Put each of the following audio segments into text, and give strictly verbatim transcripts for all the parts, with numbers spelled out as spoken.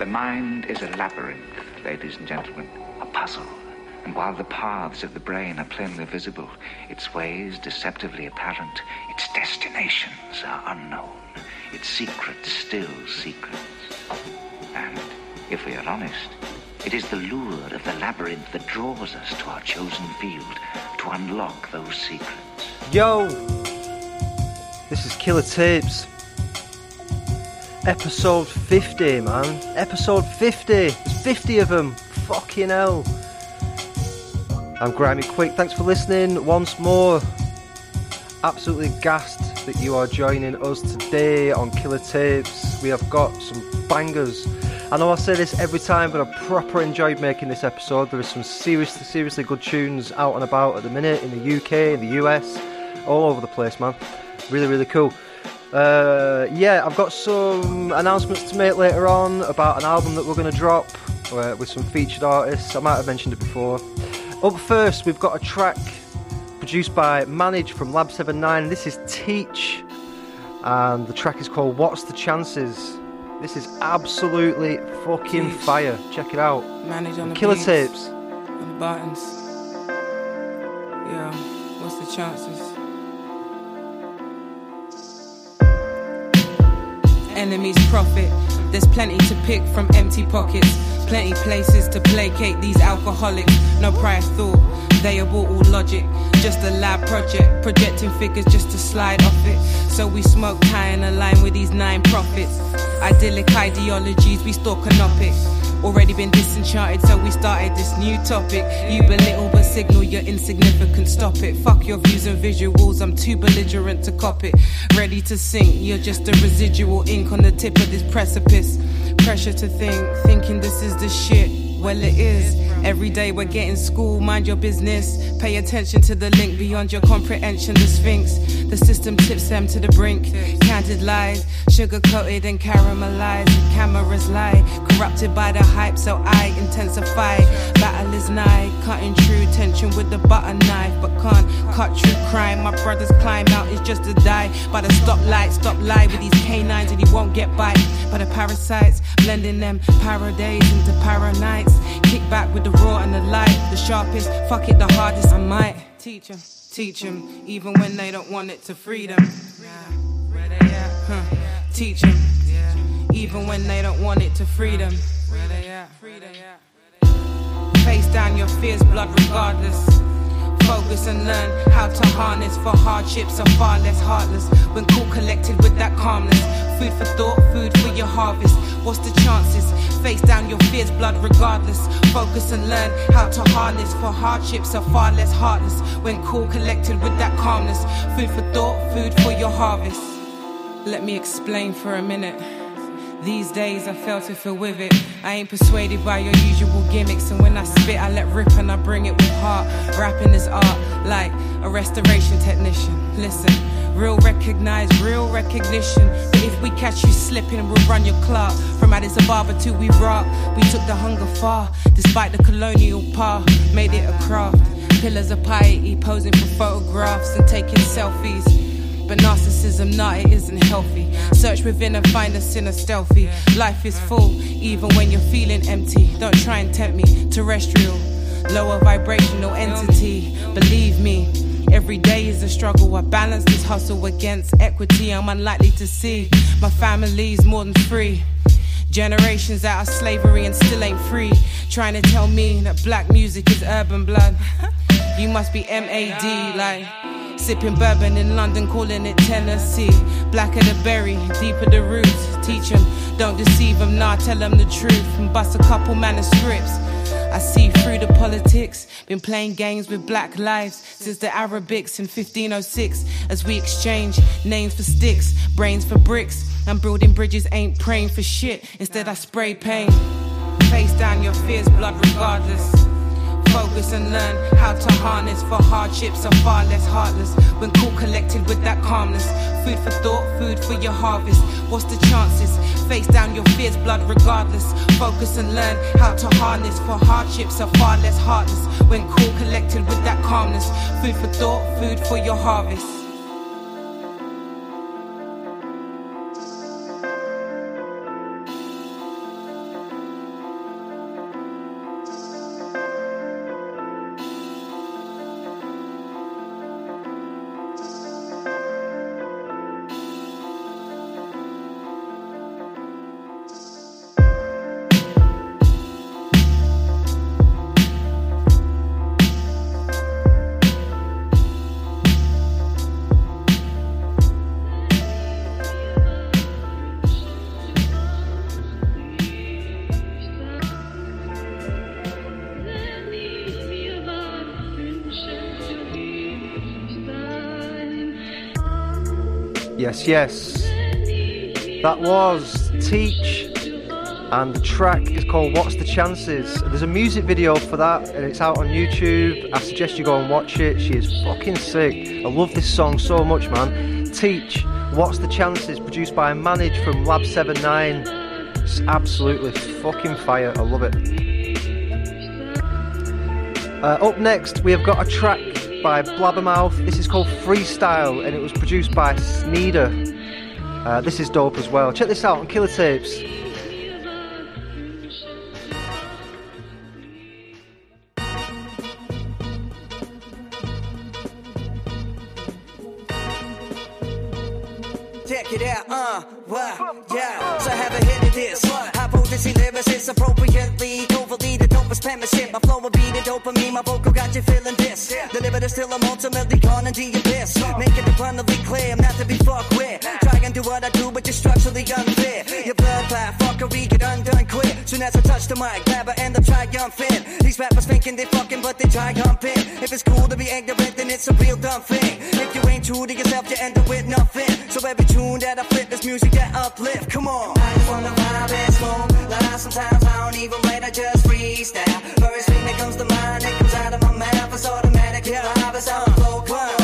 The mind is a labyrinth, ladies and gentlemen, a puzzle. And while the paths of the brain are plainly visible, its ways deceptively apparent, its destinations are unknown, its secrets still secrets. And, if we are honest, it is the lure of the labyrinth that draws us to our chosen field to unlock those secrets. Yo! This is Killer Tapes. Episode fifty, man. Episode fifty. There's fifty of them. Fucking hell. I'm Grimy Quick. Thanks for listening once more. Absolutely gassed that you are joining us today on Killer Tapes. We have got some bangers. I know I say this every time, but I proper enjoyed making this episode. There are some seriously, seriously good tunes out and about at the minute in the U K, in the U S, all over the place, man. Really, really cool. Uh, yeah, I've got some announcements to make later on about an album that we're going to drop uh, with some featured artists. I might have mentioned it before. Up first, we've got a track produced by Manage from Lab seventy-nine. This is Teach, and the track is called What's the Chances? This is absolutely fucking Teach. Fire. Check it out. Manage on the Killer beats, Tapes. On the buttons. Yeah, what's the chances? Enemies profit. There's plenty to pick from empty pockets. Plenty places to placate these alcoholics. No prior thought, they abort all logic. Just a lab project, projecting figures just to slide off it. So we smoke high and align with these nine prophets. Idyllic ideologies, we store canopic. Already been disenchanted, so we started this new topic. You belittle but signal you're insignificant, stop it. Fuck your views and visuals, I'm too belligerent to cop it. Ready to sink, you're just a residual ink on the tip of this precipice. Pressure to think, thinking this is the shit. Well it is. Every day we're getting school, mind your business. Pay attention to the link beyond your comprehension, the sphinx. The system tips them to the brink. Candid lies, sugar-coated and caramelized. Cameras lie, corrupted by the hype, so I intensify. Battle is nigh, cutting true tension with the butter knife. But can't cut true crime, my brothers climb out, it's just to die. By the stoplight, stop lie with these canines and he won't get by. By the parasites, blending them paradays into paranites. Kick back with the raw and the light. The sharpest, fuck it, the hardest. I might teach them, teach them, even when they don't want it to freedom. Where they at? Huh. Teach them, even when they don't want it to freedom. Where they at? Face down your fears, blood regardless. Focus and learn how to harness, for hardships are far less heartless when cool collected with that calmness. Food for thought, food for your harvest. What's the chances? Face down your fears, blood regardless. Focus and learn how to harness, for hardships are far less heartless when cool collected with that calmness. Food for thought, food for your harvest. Let me explain for a minute. These days I fail to fill with it. I ain't persuaded by your usual gimmicks. And when I spit I let rip and I bring it with heart. Rapping is art like a restoration technician. Listen, real recognize, real recognition. But if we catch you slipping we'll run your clock. From Addis Ababa to Iraq, we took the hunger far. Despite the colonial path, made it a craft. Pillars of piety, posing for photographs and taking selfies. But narcissism, nah, it isn't healthy. Search within and find a sinner stealthy. Life is full, even when you're feeling empty. Don't try and tempt me, terrestrial. Lower vibrational entity, believe me. Every day is a struggle. I balance this hustle against equity. I'm unlikely to see my family's more than free. Generations out of slavery and still ain't free. Trying to tell me that black music is urban blood. You must be M A D like... Sipping bourbon in London, calling it Tennessee. Blacker the berry, deeper the roots. Teach them, don't deceive them, nah, tell them the truth. And bust a couple manuscripts. I see through the politics. Been playing games with black lives since the Arabics in fifteen oh six. As we exchange names for sticks, brains for bricks. I'm building bridges, ain't praying for shit. Instead I spray paint. Face down your fears, blood regardless. Focus and learn how to harness, for hardships are far less heartless when cool collected with that calmness. Food for thought, food for your harvest. What's the chances? Face down your fears, blood regardless. Focus and learn how to harness, for hardships are far less heartless when cool collected with that calmness. Food for thought, food for your harvest. Yes, yes. That was Teach, and the track is called What's the Chances. There's a music video for that, and it's out on YouTube. I suggest you go and watch it. She is fucking sick. I love this song so much, man. Teach, What's the Chances, produced by Manage from Lab seventy-nine. It's absolutely fucking fire. I love it. Uh, up next, we have got a track by Blabbermouth. This is called Freestyle, and it was produced by Sneada. Uh, this is dope as well. Check this out on Killer Tapes. Check it out, uh, wow, yeah. So have a hit of this. High potency lyricist, appropriately, overly, the dopest pen shit. My flow will be the dopamine, my vocal got you feeling this. The limiter still, I'm ultimately gone into your abyss. Making it abundantly clear, I'm not to be fucked with. Try and do what I do, but you're structurally unfair. Your blood clot, fuckery, get undone quick. Soon as I touch the mic, grabber end up triumphant. These rappers thinking they fucking, but they try humping. If it's cool to be ignorant, then it's a real dumb thing. If you ain't true to yourself, you end up with nothing. So every true that I flip, this music that uplift, come on. I just wanna vibe and slow live. Sometimes I don't even wait, I just freestyle. First thing that comes to mind, it comes out of my mouth. It's automatic, yeah. Vibe is on flow, come.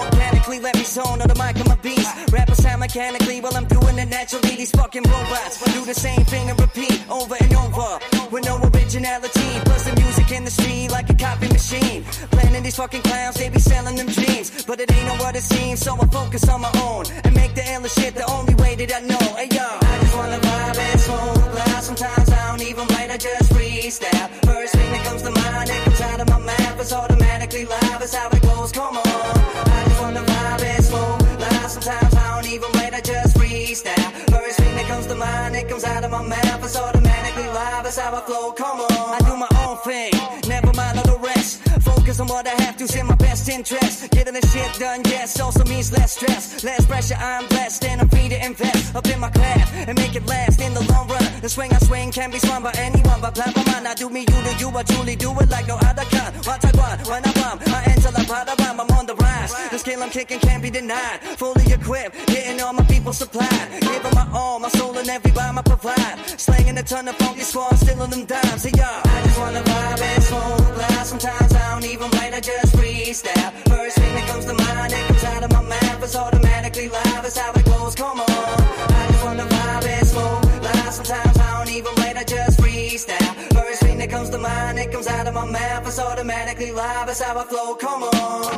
Organically, let me zone on the mic, I'm a beast. Rappers sound mechanically, while well, I'm doing it naturally. These fucking robots do the same thing and repeat over and over, with no originality. Plus the music industry like a copy machine. Planning these fucking clowns, they be selling them dreams, but it ain't on what it seems, so I focus on my own and make the endless shit the only way that I know. Hey yo, I just wanna vibe and smoke loud. Sometimes I don't even write, I just freestyle. First thing that comes to mind, it comes out of my mouth. It's automatically live, it's how it goes. Come on, I just wanna vibe and smoke loud. Sometimes I don't even write, I just freestyle. First thing that comes to mind, it comes out of my mouth. It's automatically live, it's how I flow. Come on, I do my own thing, never mind all the rest. Focus on what I have to, in my best interest. Getting this shit done, yes, also means less stress. Less pressure, I'm blessed, and I'm free to invest. Up in my craft, and make it last in the long run. The swing I swing can be swung by anyone, but blah, blah, man. I do me, you do you, I truly do it like no other kind. What I want, when I rhyme, I enter like what I rhyme, I'm on the rise. The skill I'm kicking can't be denied. Fully equipped, getting all my people supplied. Giving my all, my soul, and every rhyme I provide. Slanging a ton of funky squad, stealing them dimes, hey, yeah. I just wanna vibe and smoke loud. Sometimes I don't even write, I just freestyle. First thing that comes to mind, it comes out of my mouth. It's automatically live, it's how it goes, come on. I just wanna vibe and smoke loud. Sometimes I don't even write, I just freestyle. First thing that comes to mind, it comes out of my mouth. It's automatically live, it's how I flow, come on.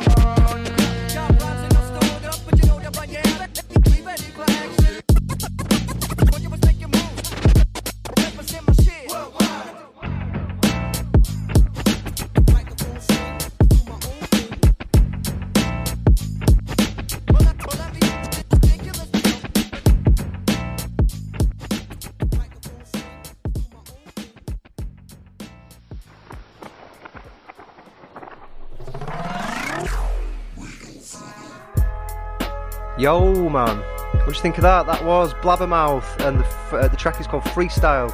Yo, man, what do you think of that? That was Blabbermouth, and the, uh, the track is called Freestyle,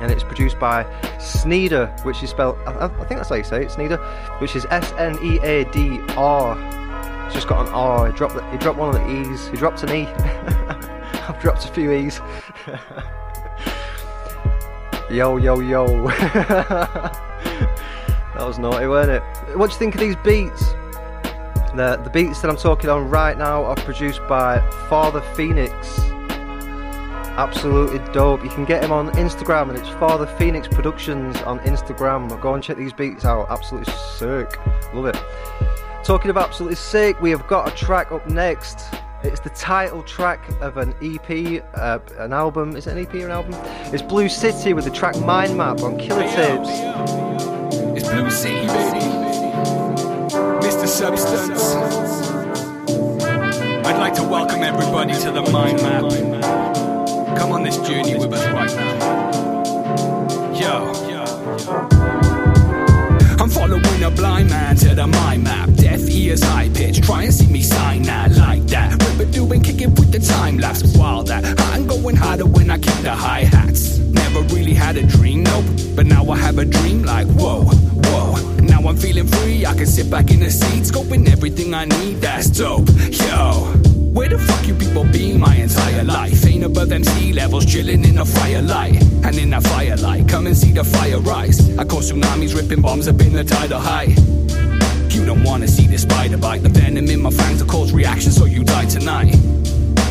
and it's produced by Sneada, which is spelled, I, I think that's how you say it, Sneada, which is S N E A D R. It's just got an R. He dropped, he dropped one of the E's. He dropped an E. I've dropped a few E's. Yo, yo, yo. That was naughty, wasn't it? What do you think of these beats? The, the beats that I'm talking on right now are produced by Father Phoenix. Absolutely dope. You can get him on Instagram, and it's Father Phoenix Productions on Instagram. Go and check these beats out. Absolutely sick. Love it. Talking of absolutely sick, we have got a track up next. It's the title track of an E P, uh, an album. Is it an E P or an album? It's Blue City with the track Mind Map on Killer Tapes. It's Blue City, baby. Mister Substance, I'd like to welcome everybody to the Mind Map. Come on this journey with us right now. Yo, I'm following a blind man to the Mind Map. Deaf ears, high pitch, try and see me sign that like that. Ripper doing, kick it with the time lapse. While that, I'm going harder when I kick the hi hats. Never really had a dream, nope. But now I have a dream like whoa, whoa. Now I'm feeling free, I can sit back in the seat, scoping everything I need, that's dope, yo. Where the fuck you people been my entire life? Ain't above them sea levels, chilling in the firelight. And in that firelight, come and see the fire rise. I cause tsunamis, ripping bombs up in the tidal high. You don't wanna see this spider bite. The venom in my fangs will cause reaction, so you die tonight.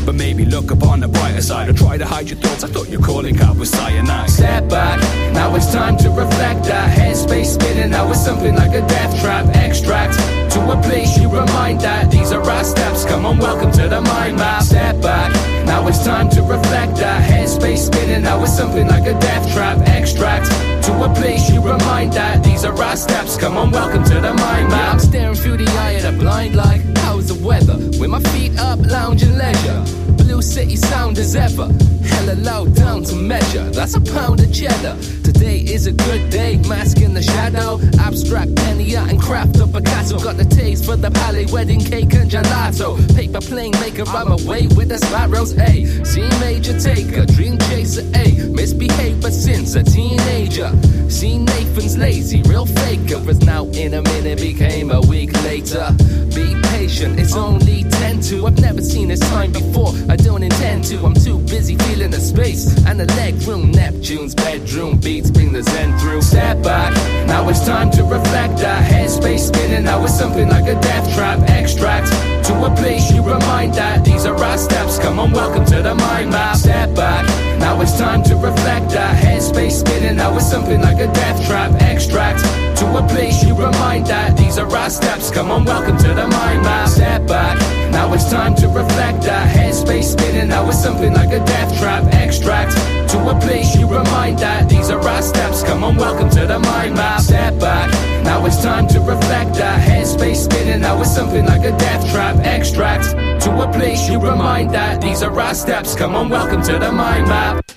But maybe look upon the brighter side, or try to hide your thoughts. I thought you're calling out with cyanide. Step back, now it's time to reflect. That headspace spinning, now it's something like a death trap. Extract to a place you remind that these are our steps. Come on, welcome to the mind map. Step back, now it's time to reflect. That headspace spinning, now it's something like a death trap. Extract to a place you remind that these are our steps. Come on, welcome to the mind map. I'm staring through the eye of the blind like, how's the weather? With my feet up, lounging leisure. Blue City sound as ever, hella loud down to measure. That's a pound of cheddar. Today is a good day, mask in the shadow. Abstract any art and craft of Picasso. Got the taste for the ballet, wedding cake and gelato. Paper plane maker, I'm away with the sparrows. A C major taker, dream chaser. A misbehavior since a teenager. See Nathan's lazy, real faker. Is now in a minute, became a week later. Be patient, it's only ten to. I've never seen this time before. I don't intend to, I'm too busy feeling the space and the leg room. Neptune's bedroom beats bring the zen through. Step back, now it's time to reflect. That headspace spinning, now it's something like a death trap. Extract to a place you remind that these are our steps. Come on, welcome to the mind map. Step back, now it's time to reflect. That headspace spinning, now it's something like a death trap. Extract to a place you remind that these are our steps. Come on, welcome to the mind map. Step back, now it's time to reflect. That headspace spinning, now it's something like a death trap. Extract to a place you remind that these are our steps. Come on, welcome to the mind map. Step back, now it's time to reflect. That headspace spinning, now it's something like a death trap. Extract to a place you remind that these are our steps. Come on, welcome to the mind map.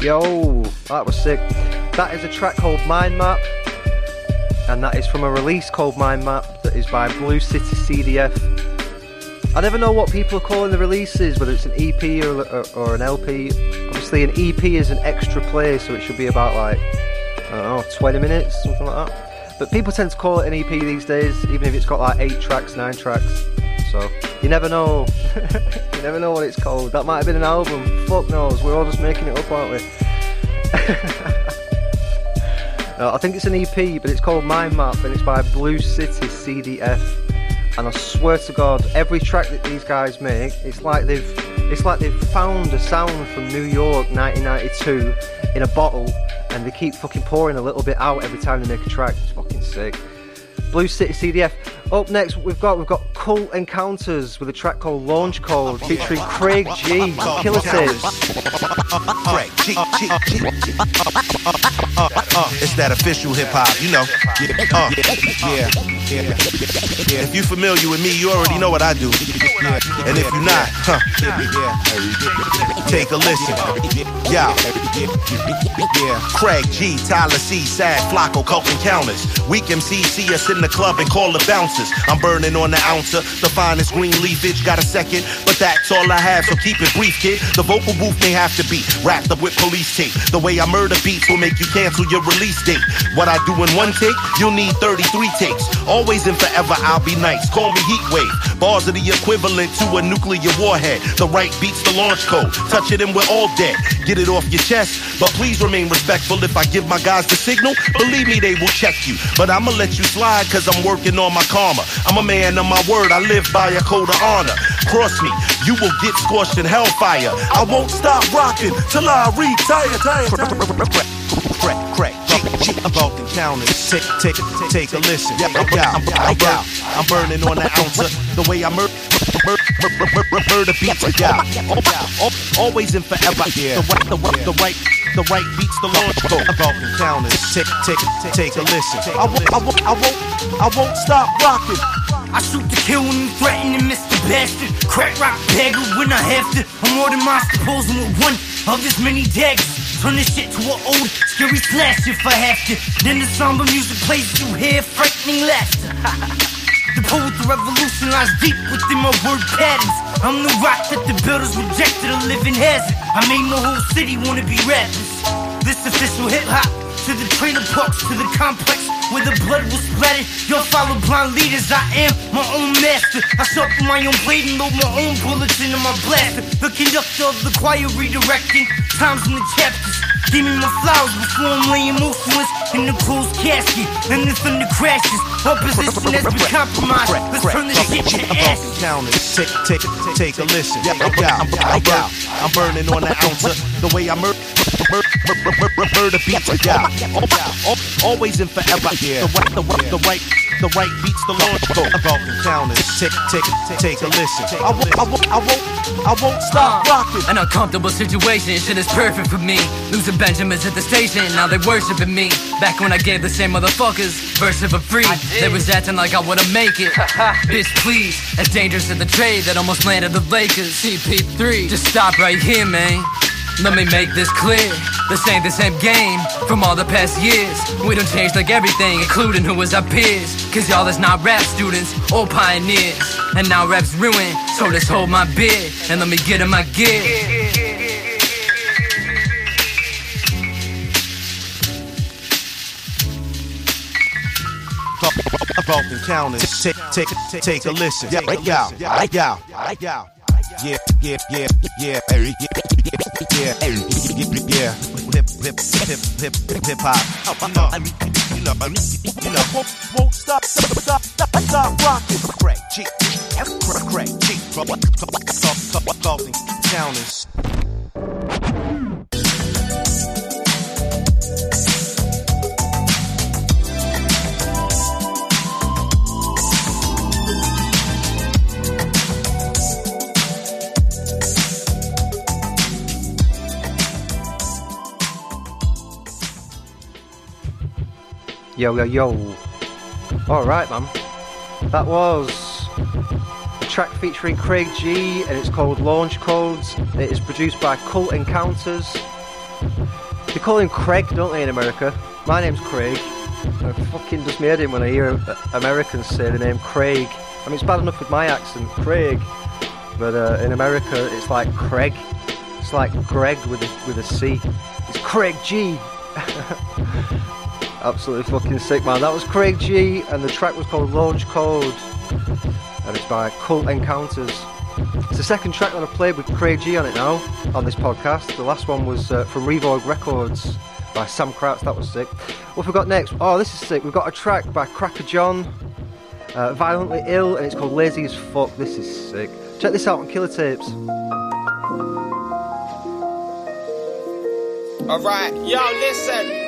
Yo, that was sick. That is a track called Mind Map, and that is from a release called Mind Map that is by Blue City C D F. I never know what people are calling the releases, whether it's an E P or, or, or an L P. Obviously, an E P is an extra play, so it should be about, like, I don't know, twenty minutes, something like that. But people tend to call it an E P these days, even if it's got, like, eight tracks, nine tracks. So, you never know. You never know what it's called. That might have been an album. Fuck knows. We're all just making it up, aren't we? No, I think it's an E P, but it's called Mind Map, and it's by Blue City C D F. And I swear to God, every track that these guys make, it's like they've it's like they've found a sound from New York nineteen ninety-two in a bottle, and they keep fucking pouring a little bit out every time they make a track. It's fucking sick. Blue City C D F. Up next, we've got we've got Cult Encounters with a track called Launch Code featuring Craig G. Killer Tapes. Craig G. It's that official hip hop, you know. Yeah, yeah, yeah. If you're familiar with me, you already know what I do. And if you're not, huh? Take a listen, yeah. Yeah, Craig G, Tyler C, Sad, Flacco, Cult Encounters. Weak M Cs see us in the club and call the bouncer. I'm burning on the ouncer, the finest green leafage. Got a second, but that's all I have, so keep it brief, kid. The vocal booth may have to be wrapped up with police tape. The way I murder beats will make you cancel your release date. What I do in one take, you'll need thirty-three takes. Always and forever, I'll be nice. Call me Heatwave. Bars are the equivalent to a nuclear warhead. The right beats the launch code. Touch it and we're all dead. Get it off your chest, but please remain respectful. If I give my guys the signal, believe me, they will check you. But I'ma let you slide, cause I'm working on my car. I'm a man of my word, I live by a code of honor. Cross me, you will get scorched in hellfire. I won't stop rocking till I retire. Tire, tire. Crack, crack, crack, Cult Encounters. Take, take, take a listen. I'm out, I'm out. I'm burning on the ouncer. The way I murder, murder beats it out. Always and forever. The right, the right. The right beats the launch code. Cult Encounters. Take, take, take a listen. I won't, I won't, I won't, I won't stop rocking. I shoot to kill when you threatening, Mister Bastard. Crack rock beggar when I have to. I'm more than monster posing with one of this many daggers. Turn this shit to an old scary slash if I have to. Then the somber music plays, you hear frightening laughter. The poet, the revolution lies deep within my word patterns. I'm the rock that the builders rejected, a living hazard. I made my whole city wanna be rappers. This official hip hop, to the train of parks, to the complex where the blood will splatter. Y'all follow blind leaders. I am my own master. I sharpen my own blade and load my own bullets into my blaster. The conductor of the choir redirecting times in the chapters. Give me my flowers before I'm laying motionless in the closed casket. And the thunder crashes. Our position has been compromised. Let's turn this shit to ashes. Take, take, take a listen. Yeah, I'm, I'm, I'm, I'm, I'm burning on the ounce. The way I murder. Murder beats, yeah. Always and forever. The right, the right, the right, the right beats the launch code. Cult Encounters. Take, take, take a listen. I won't, I won't, I won't, I won't stop rocking. An uncomfortable situation, shit is perfect for me. Losing Benjamins at the station, now they worshiping me. Back when I gave the same motherfuckers verse of a free, they was acting like I wouldn't make it. Bitch, please, as dangerous as the trade that almost landed the Lakers. C P three, just stop right here, man. Let me make this clear, this ain't the same game from all the past years. We done changed like everything, including who was our peers. Cause y'all is not rap students or pioneers. And now rap's ruined, so let's hold my beer and let me get in my gear. Cult Encounters, take, take, take, take a listen. Yeah, yeah, yeah, yeah, yeah, yeah, yeah, yeah, yeah, yeah, yeah. Yeah, yeah, hip, hip, hip, hip, hip hop. You know, I mean, you know, I mean, you know, won't, won't stop, stop, stop, stop rocking. Craig G, Craig G, Cult Encounters. Yo, yo, yo. Alright, man. That was a track featuring Craig G, and it's called Launch Codes. It is produced by Cult Encounters. They call him Craig, don't they, in America? My name's Craig. And it fucking does me head in when I hear Americans say the name Craig. I mean, it's bad enough with my accent, Craig. But uh, in America, it's like Craig. It's like Greg with a, with a C. It's Craig G. Absolutely fucking sick, man. That was Craig G, and the track was called Launch Code, and it's by Cult Encounters. It's the second track that I've played with Craig G on it now, on this podcast. The last one was uh, from Revogue Records by Sam Kratz. That was sick. What have we got next? Oh, this is sick. We've got a track by Cracker John, uh, Violently Ill, and it's called Lazy as Fuck. This is sick. Check this out on Killer Tapes. Alright, yo, listen.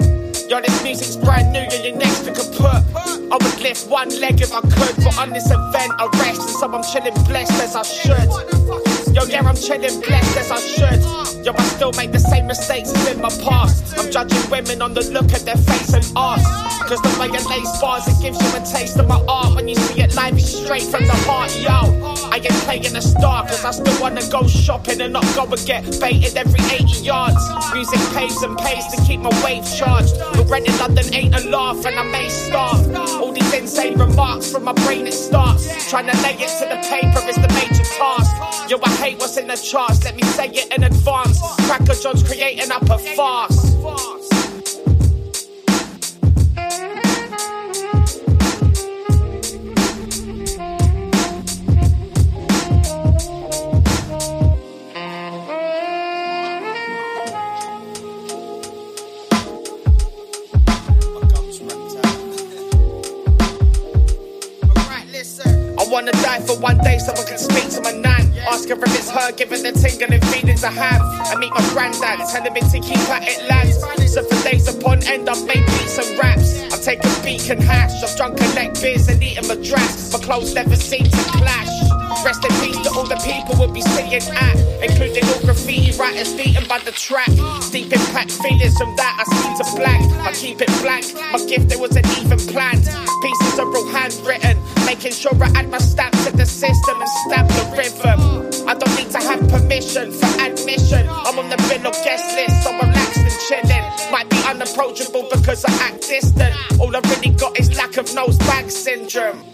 Yo, this music's brand new, yeah, you're next to kaput. I would lift one leg if I could, but on this event I rest, and so I'm chilling blessed as I should. Yo, yeah, I'm chilling blessed as I should. Yo, I still make the same mistakes as in my past. I'm judging women on the look of their face and ass. Cause the way I lace bars, it gives you a taste of my art. When you see it live, it's straight from the heart, yo. I ain't playing a star, cause I still wanna go shopping and not go and get baited every eighty yards. Music pays and pays to keep my wave charged. But rent in London ain't a laugh and I may starve. All these insane remarks from my brain it starts. Trying to lay it to the paper is the major task. Yo, I hate what's in the charts, let me say it in advance. Cracker John's creating up a farce. Wanna die for one day so I can speak to my nan. Ask her if it's her, giving the tingling feelings I have. I meet my granddad, telling me to keep at it, lads. So for days upon end, I've made beats and raps. I've taken beacon hash, I've drunk collect beers and eaten madras. My clothes never seem to clash. Rest in peace to all the people we'll be sitting at, including all graffiti writers beaten by the track. Deep impact feelings from that I see to black. I keep it black, my gift it wasn't even planned. Pieces are all handwritten, making sure I add my stamp to the system and stamp the rhythm. I don't need to have permission for admission. I'm on the bill of guest list, so I'm relaxed and chilling. Might be unapproachable because I act distant. All I really got is lack of nose bag syndrome.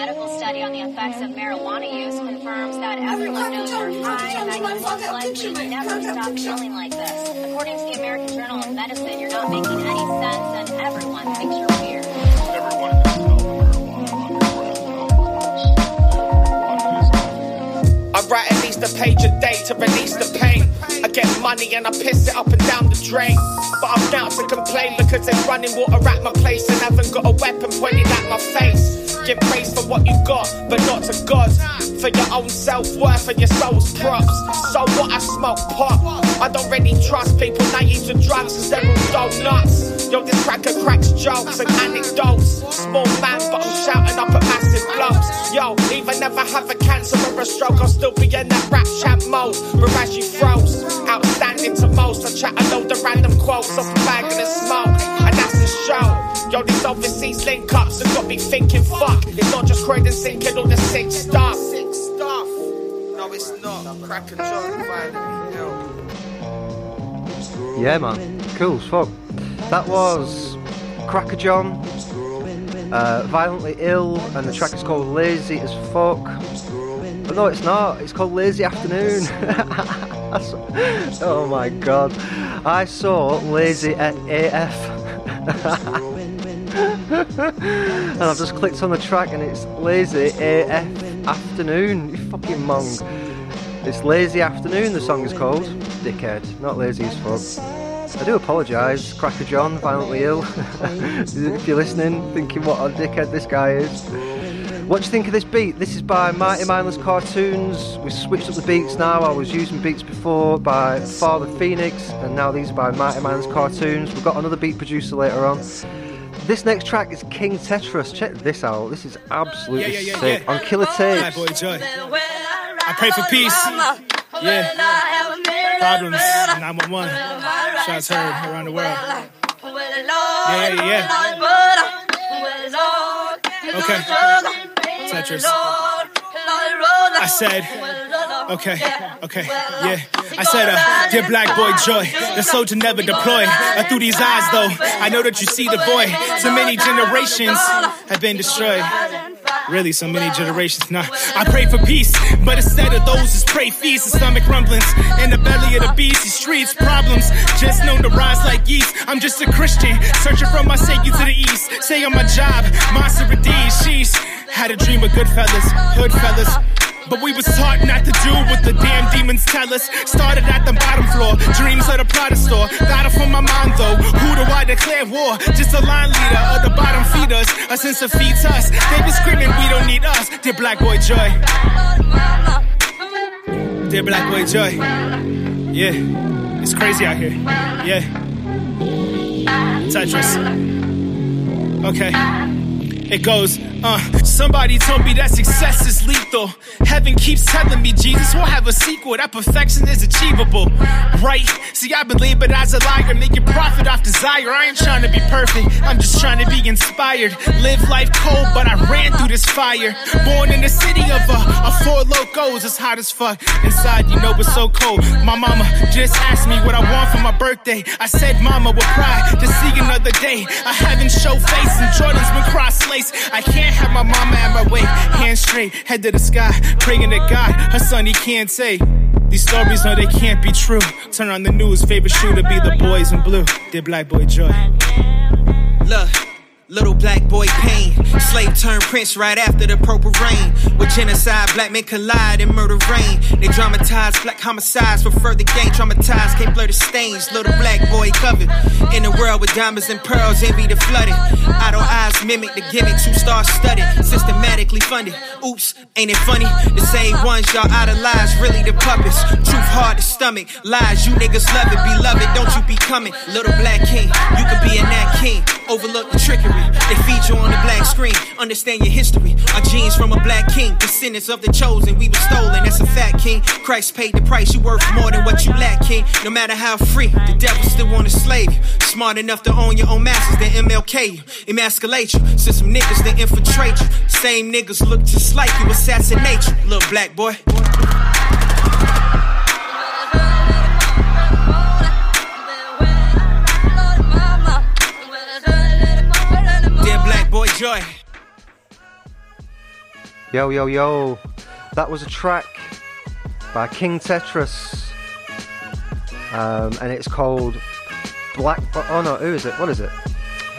medical study on the effects of marijuana use confirms that everyone knows for a fact that you should never stop feeling like this. According to the American Journal of Medicine, you're not making any sense, and everyone thinks you're weird. I write at least a page a day to release the pain. I get money and I piss it up and down the drain. But I'm now to complain because there's running water at my place and haven't got a weapon pointed at my face. Give praise for what you got, but not to God. For your own self-worth and your soul's props. So what, I smoke pot. I don't really trust people naive to drugs cause they're all so nuts. Yo, this cracker cracks jokes and anecdotes. Small man, but I'm shouting up at massive blokes. Yo, even if I have a cancer or a stroke, I'll still be in that rap chat mode. But as you froze, outstanding to most, I chat a load of random quotes off a bag of the smoke, and that's the show. Yo, these overseas link-ups have got me thinking, fuck, it's not just Craig and sinking all the sick stuff. No, it's not. Cracker John, Violently Ill. Yeah, man. Cool as fuck. That was Cracker John, uh, Violently Ill, and the track is called Lazy as Fuck. But no, it's not, it's called Lazy Afternoon. Oh my god, I saw Lazy at A F. And I've just clicked on the track and it's Lazy A F Afternoon, you fucking mong. It's Lazy Afternoon, the song is called. Dickhead, not Lazy as Fuck. I do apologise, Cracker John, Violently Ill, if you're listening, thinking what a dickhead this guy is. What do you think of this beat? This is by Mighty Mindless Cartoons. We've switched up the beats now. I was using beats before by Father Phoenix, and now these are by Mighty Mindless Cartoons. We've got another beat producer later on. This next track is King Tetris. Check this out. This is absolutely yeah, yeah, yeah, sick. Yeah. On Killer Tapes. Boy, Joy. I pray for peace. Yeah, problems, nine one one, shots heard around the world. Yeah, yeah, yeah. Okay, Tetris. I said, okay, okay, yeah. I said, uh, dear black boy Joy, the soldier never deployed. Uh, through these eyes, though, I know that you see the void. So many generations have been destroyed. Really, so many generations now. I pray for peace, but instead of those who pray feast, the stomach rumblings in the belly of the beast. These streets, problems just known to rise like yeast. I'm just a Christian, searching from my safety to the east. Say on my job, monster of D, sheesh. Had a dream of good fellas, hood fellas. But we was taught not to do what the damn demons tell us. Started at the bottom floor, dreams of the Prada store. Got it from my mind though, who do I declare war? Just a line leader of the bottom feeders. A sense of feeds us, they been screaming we don't need us. Dear black boy Joy. Dear black boy Joy. Yeah, it's crazy out here. Yeah. Tetris. Okay. It goes, uh, somebody told me that success is lethal. Heaven keeps telling me Jesus will have a sequel. That perfection is achievable, right? See, I believe, but as a liar, making profit off desire. I ain't trying to be perfect, I'm just trying to be inspired. Live life cold, but I ran through this fire. Born in the city of a, a four locos. It's hot as fuck, inside you know it's so cold. My mama just asked me what I want for my birthday. I said, mama, with pride, to see another day. I haven't showed face, and Jordan's been cross-laced. I can't have my mama at my waist, hand straight, head to the sky, praying to God, her son he can't take. These stories, no, they can't be true. Turn on the news, favorite shooter be the boys in blue. Dear black boy Joy. Look, little black boy pain. Slave turned prince right after the purple rain. With genocide, black men collide in murder reign. They dramatize black homicides for further gain. Traumatized, can't blur the stains. Little black boy covered in a world with diamonds and pearls, envy the flooded. Idle eyes mimic the gimmick, two stars studded, systematically funded. Oops, ain't it funny? The same ones y'all idolize, really the puppets. Truth hard to stomach, lies you niggas love it. Beloved, don't you be coming. Little black king, you could be a nat king. Overlook the trickery. They feed you on the black screen. Understand your history. Our genes from a black king. Descendants of the chosen. We were stolen. That's a fact, king. Christ paid the price. You worth more than what you lack, king. No matter how free, the devil still want to slave you. Smart enough to own your own masters, then M L K you. Emasculate you. Send some niggas that infiltrate you. Same niggas look just like you. Assassinate you. Little black boy. Boy Joy. Yo, yo, yo. That was a track by King Tetris. Um, and it's called Black... Bo oh, no, who is it? What is it?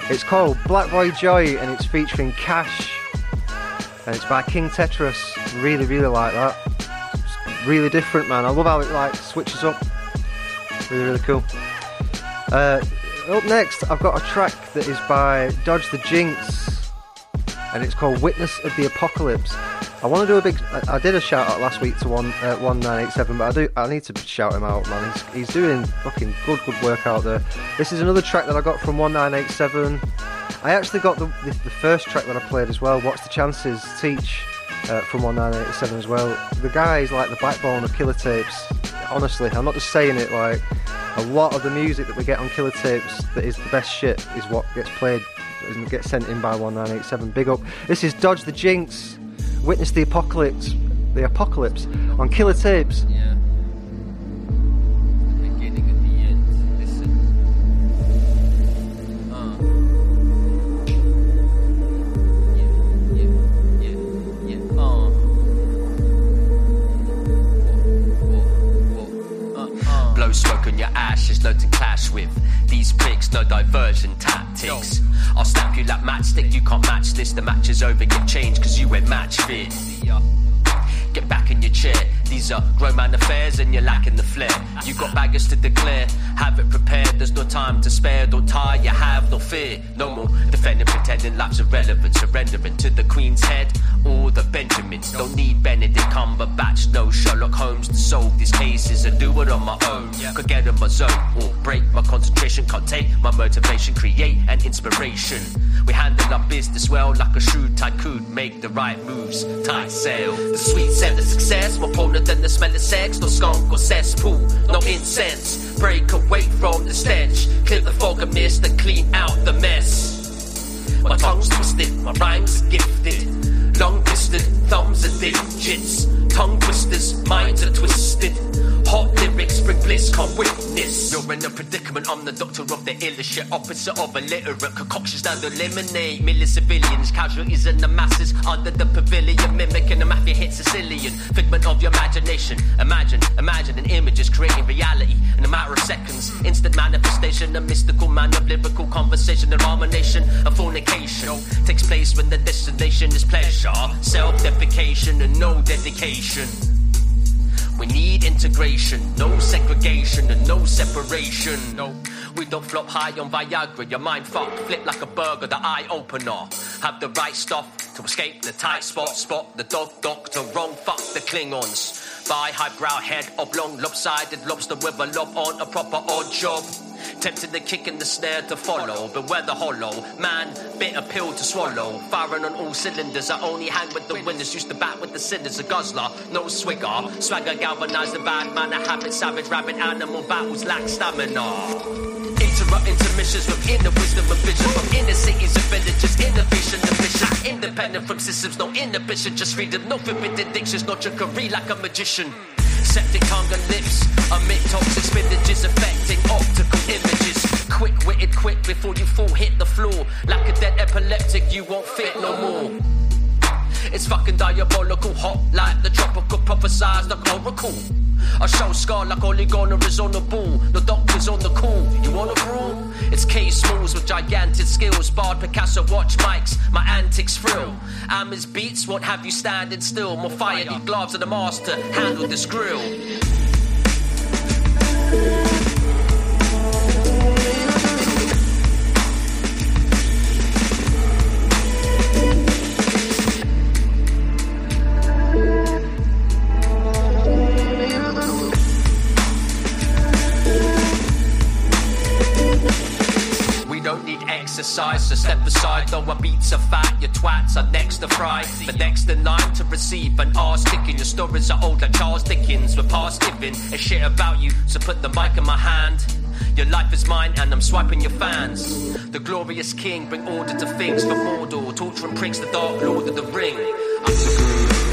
It's called Black Boy Joy, and it's featuring Cash. And it's by King Tetris. Really, really like that. It's really different, man. I love how it, like, switches up. Really, really cool. Uh, up next, I've got a track that is by Dodge The Jinx, and it's called Witness of the Apocalypse. I want to do a big... I, I did a shout out last week to one uh, one nine eight seven, but I do. I need to shout him out, man. He's, he's doing fucking good, good work out there. This is another track that I got from one nine eight seven. I actually got the, the, the first track that I played as well, What's the Chances, Teach, uh, from one nine eight seven as well. The guy is like the backbone of Killer Tapes. Honestly, I'm not just saying it, like... A lot of the music that we get on Killer Tapes that is the best shit is what gets played and gets sent in by one nine eight seven. Big up. This is Dodge The Jinx. Witness the apocalypse, the apocalypse on Killer Tapes. Yeah. Smoke on your ashes, loads to clash with these pricks, no diversion tactics. I'll snap you like matchstick, you can't match this. The match is over, get changed, cause you ain't match fit. Get back in your chair, these are grown man affairs and you're lacking the flair. You got baggage to declare, have it prepared, there's no time to spare. Don't tire, you have no fear, no more defending, pretending life's irrelevant. Surrendering to the Queen's head, all the Benjamins. Don't need Benedict Cumberbatch, no Sherlock Holmes to solve these cases and do it on my own. Could get in my zone or break my concentration, can't take my motivation, create an inspiration. We handle our business well like a shrewd tycoon, make the right moves, tight sail. The sweet scent of success, more potent than the smell of sex. No skunk or cesspool, no incense. Break away from the stench, clear the fog and mist and clean out the mess. My tongue's twisted, my rhyme's gifted. Long distant thumbs are digits. Tongue twisters, minds are twisted. Hot lyrics bring bliss, can't witness. You're in a predicament, I'm the doctor of the illest shit. Opposite of illiterate concoctions that eliminate million civilians. Casualties in the masses, under the pavilion. Mimicking the mafia hit Sicilian. Figment of your imagination. Imagine, imagine an image is creating reality in a matter of seconds. Instant manifestation, a mystical man of lyrical conversation. And harmonation, a fornication takes place when the destination is pleasure. Self-deprecation and no dedication. We need integration, no segregation and no separation. No, we don't flop high on Viagra, your mind fucked, flip like a burger, the eye opener. Have the right stuff to escape the tight spot, spot the dog doctor, wrong fuck the Klingons. Buy highbrow head, oblong, lopsided lobster with a lob on a proper odd job. Tempted the kick and the snare to follow, beware the hollow, man, bitter pill to swallow. Firing on all cylinders, I only hang with the winners. Used to bat with the sinners, a guzzler, no swigger. Swagger galvanised the bad man, a habit, savage rabbit. Animal battles lack stamina. Interrupt intermissions from inner wisdom and vision, from inner cities and villages. Innovation, ambition, independent from systems, no inhibition, just freedom, no forbidden addictions, no trickery like a magician. Septic tongue and lips, amid toxic spillages affecting optical images. Quick-witted, quick before you fall, hit the floor. Like a dead epileptic, you won't fit no more. It's fucking diabolical, hot like the tropical, prophesized like oracle. I show scar like oligoner is on the ball. The doctor's on the call, you wanna rule? It's K-Smalls with gigantic skills. Barred Picasso, watch mics, my antics thrill. Amis beats won't have you standing still. More fire, your gloves and the master, handle this grill. Exercise, so step aside, though our beats are fat, your twats are next to fry. But next in line to receive an arse ticking. Your stories are old like Charles Dickens, we're past giving a shit about you, so put the mic in my hand. Your life is mine and I'm swiping your fans. The glorious king, bring order to things for Mordor, torturing pricks, the dark lord of the ring. I'm the guru.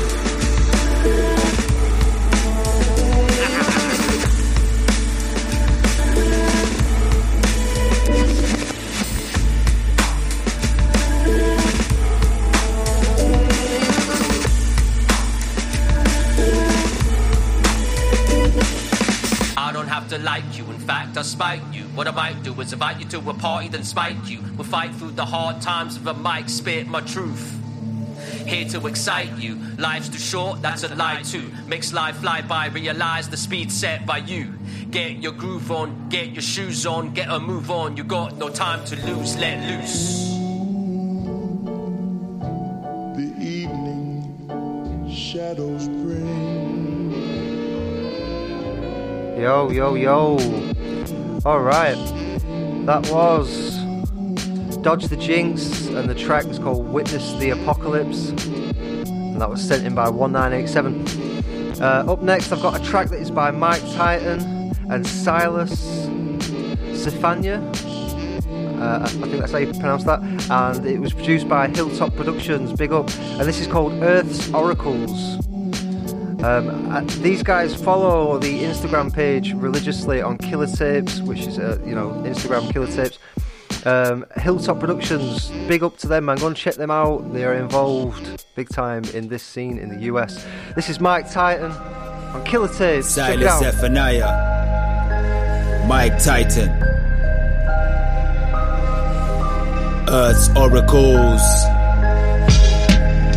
back to spite you. What I might do is invite you to a party, then spike you. We'll fight through the hard times with a mic, spit my truth. Here to excite you. Life's too short, that's a lie too. Makes life fly by, realize the speed set by you. Get your groove on, get your shoes on, get a move on. You got no time to lose, let loose. The evening shadows bring. Yo, yo, yo. Alright, that was Dodge The Jinx, and the track is called Witness the Apocalypse, and that was sent in by one nine eight seven. Uh, up next I've got a track that is by Mike Titan and Silas Sifania, uh, I think that's how you pronounce that, and it was produced by Hilltop Productions, big up, and this is called Earth's Oracles. Um, these guys follow the Instagram page religiously on Killer Tapes, which is, uh, you know, Instagram Killer Tapes. Um, Hilltop Productions, big up to them, man. Go and check them out. They are involved big time in this scene in the U S. This is Mike Titan on Killer Tapes. Check it out. Silas Zephaniah, Mike Titan, Earth's Oracles.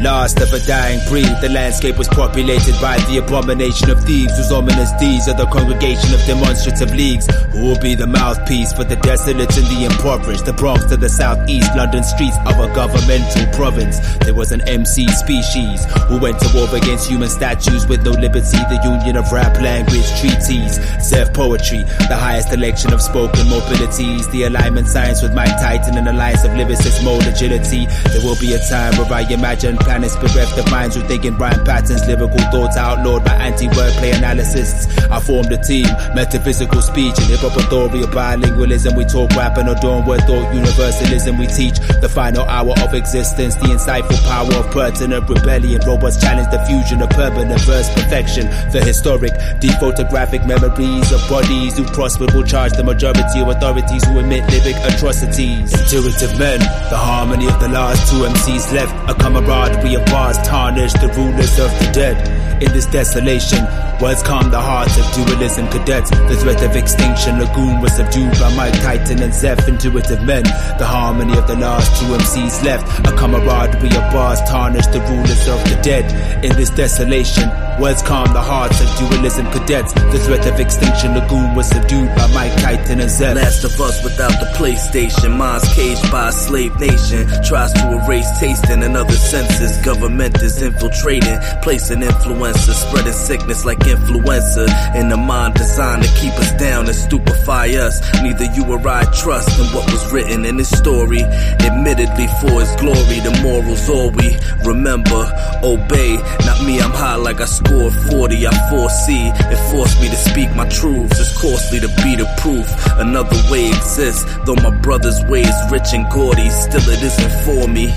Last of a dying breed, the landscape was populated by the abomination of thieves, whose ominous deeds are the congregation of demonstrative leagues, who will be the mouthpiece for the desolate and the impoverished, the Bronx to the southeast, London streets of a governmental province. There was an M C species who went to war against human statues with no liberty, the union of rap, language, treaties, self-poetry, the highest election of spoken mobilities, the alignment science with Mike Titan, an alliance of lyricist mode agility. There will be a time where I imagine planets bereft of minds who think in rhyme patterns, lyrical thoughts outlawed by anti-wordplay analysts. I formed a team, metaphysical speech and hip-hop authorial bilingualism. We talk rap and adorn word thought universalism. We teach the final hour of existence, the insightful power of pertinent rebellion. Robots challenge the fusion of permanent verse perfection, the historic dephotographic memories of bodies who prospered will charge the majority of authorities who emit lyric atrocities. Intuitive men, the harmony of the last two M Cs left, a camarade we of bars tarnish the rulers of the dead. In this desolation, words calm the hearts of dualism cadets. The threat of extinction, Lagoon was subdued by Mike Titan and Zeph. Intuitive men, the harmony of the last two M Cs left, a camaraderie of bars tarnish the rulers of the dead. In this desolation, words calm the hearts of dualism cadets. The threat of extinction, Lagoon was subdued by Mike Titan and Zeph. Last of us without the PlayStation, minds caged by a slave nation, tries to erase tasting and other senses. Government is infiltrating, placing influences, spreading sickness like influenza. In the mind designed to keep us down and stupefy us. Neither you or I trust in what was written in this story. Admittedly, for its glory, the morals all we remember. Obey, not me, I'm high like I scored forty. I foresee it forced me to speak my truths. It's costly to be the proof. Another way exists, though my brother's way is rich and gaudy. Still, it isn't for me.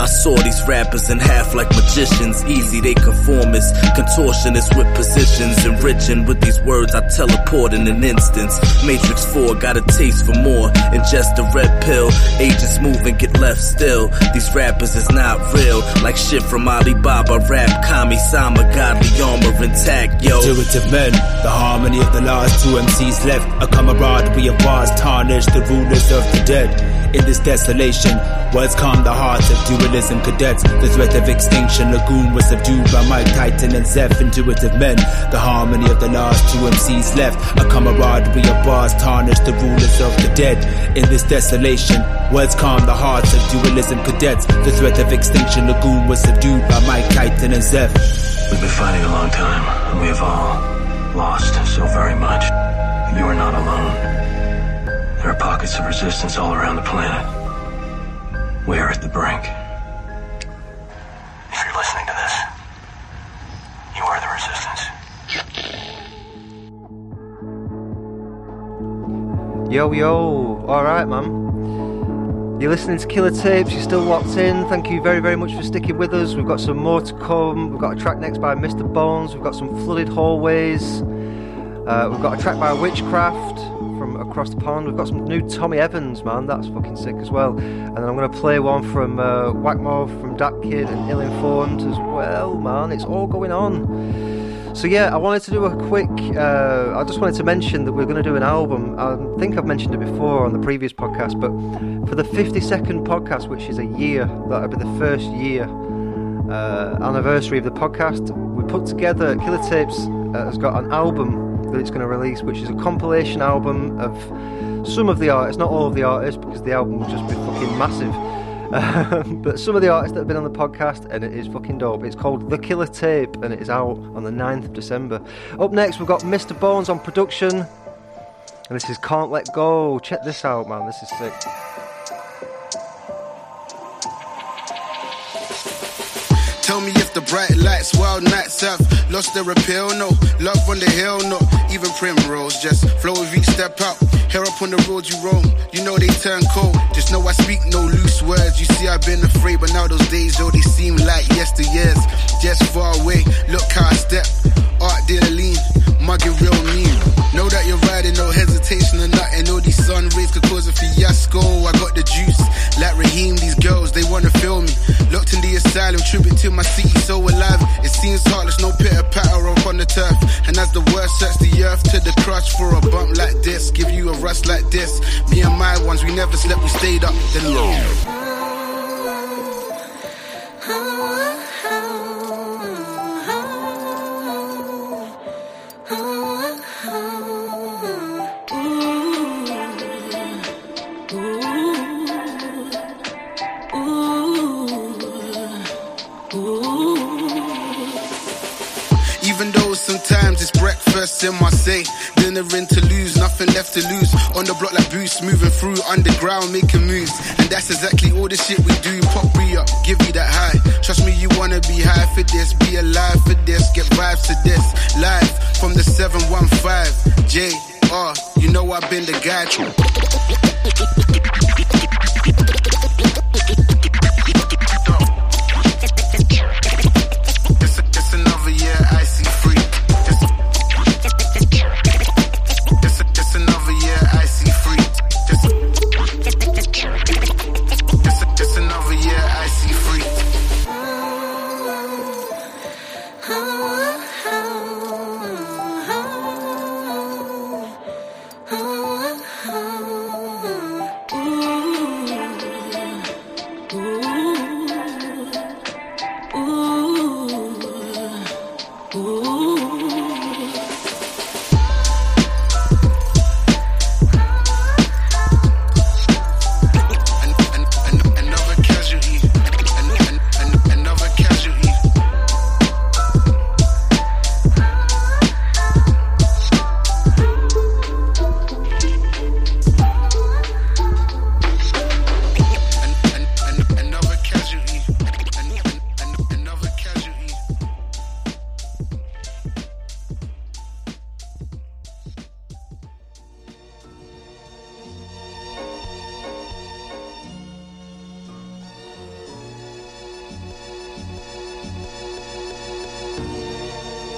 I saw these rappers and half like magicians, easy they conformists, contortionists with positions, enriching with these words I teleport in an instance. Matrix four got a taste for more, ingest the red pill, agents move and get left still. These rappers is not real, like shit from Alibaba, rap, Kami Sama, godly armor intact, yo. Intuitive men, the harmony of the last two M Cs left, a camaraderie of bars tarnished the rulers of the dead. In this desolation, words calm the hearts of dualism cadets. The threat of extinction, Lagoon was subdued by Mike Titan and Zeph. Intuitive men, the harmony of the last two M Cs left, a camaraderie of bars tarnished the rulers of the dead. In this desolation, words calm the hearts of dualism cadets. The threat of extinction, Lagoon was subdued by Mike Titan and Zeph. We've been fighting a long time, and we have all lost so very much. You are not alone. There are pockets of resistance all around the planet. We are at the brink. If you're listening to this, you are the resistance. Yo, yo. Alright, man. You're listening to Killer Tapes. You're still locked in. Thank you very, very much for sticking with us. We've got some more to come. We've got a track next by Mister Bones. We've got some Flooded Hallways. Uh, we've got a track by Witchcraft from across the pond. We've got some new Tommy Evans, man. That's fucking sick as well. And then I'm going to play one from uh, Whack Mob, from Dat Kid and Ill-Informed as well, man. It's all going on. So yeah, I wanted to do a quick, uh, I just wanted to mention that we're going to do an album. I think I've mentioned it before on the previous podcast, but for the fifty-second podcast, which is a year, that'll be the first year uh, anniversary of the podcast, we put together, Killer Tapes uh, has got an album that it's going to release, which is a compilation album of some of the artists, not all of the artists, because the album will just be fucking massive. Um, but some of the artists that have been on the podcast, and it is fucking dope. It's called The Killer Tape, and it is out on the ninth of December. Up next, we've got Mister Bones on production, and this is Can't Let Go. Check this out, man. This is sick. Tell me if the bright lights, wild nights have lost their appeal, no. Love on the hill, no. Even primrose, just flow with each step out. Hair up on the road you roam, you know they turn cold. Just know I speak no loose words. You see I've been afraid, but now those days, though, they seem like yesteryears. Just far away, look how I step. Art dealer lean, mugging real mean. Know that you're riding, no hesitation or nothing. All these sun rays could cause a fiasco. I got the juice, like Raheem, these girls, they wanna feel me. Locked in the asylum, tripping to my city so alive. It seems heartless, no pitter-patter up on the turf. And as the word sets the earth to the crutch for a bump like this, give you a rust like this. Me and my ones, we never slept, we stayed up, then low. In Marseille, dinner in Toulouse, nothing left to lose. On the block like Bruce, moving through underground, making moves. And that's exactly all the shit we do. Pop me up, give you that high. Trust me, you wanna be high for this, be alive for this, get vibes to this. Live from the seven one five, J R, you know I've been the guy.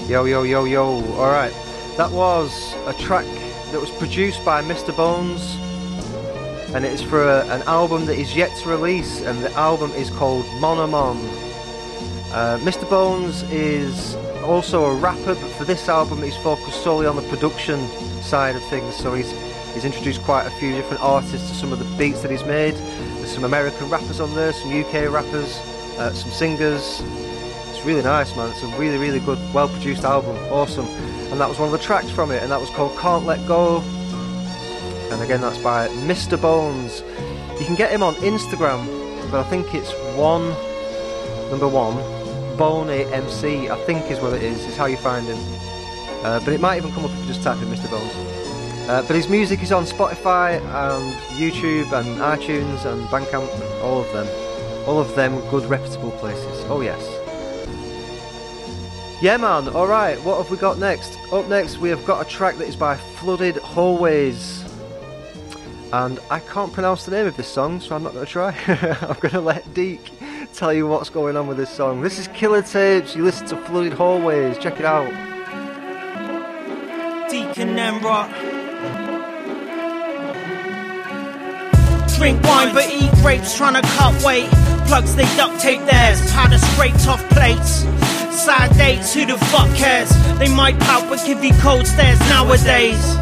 Yo, yo, yo, yo. Alright, that was a track that was produced by Mister Bones, and it is for a, an album that is yet to release, and the album is called Monomon. Uh, Mister Bones is also a rapper, but for this album he's focused solely on the production side of things, so he's, he's introduced quite a few different artists to some of the beats that he's made. There's some American rappers on there, some U K rappers, uh, some singers. It's really nice, man. It's a really, really good, well-produced album. Awesome. And that was one of the tracks from it, and that was called Can't Let Go. And again, that's by Mister Bones. You can get him on Instagram, but I think it's one, number one, Bone A M C, I think is what it is, is how you find him. Uh, but it might even come up if you just type in Mister Bones. Uh, but his music is on Spotify and YouTube and iTunes and Bandcamp, all of them. All of them good, reputable places. Oh, yes. Yeah, man, alright, what have we got next? Up next, we have got a track that is by Flooded Hallways. And I can't pronounce the name of this song, so I'm not going to try. I'm going to let Deke tell you what's going on with this song. This is Killer Tapes, you listen to Flooded Hallways, check it out. Deke and Nemrot. Drink wine but eat grapes, trying to cut weight. Plugs, they duct tape theirs, powder scraped off plates. Side dates, who the fuck cares? They might pout but give you cold stares nowadays.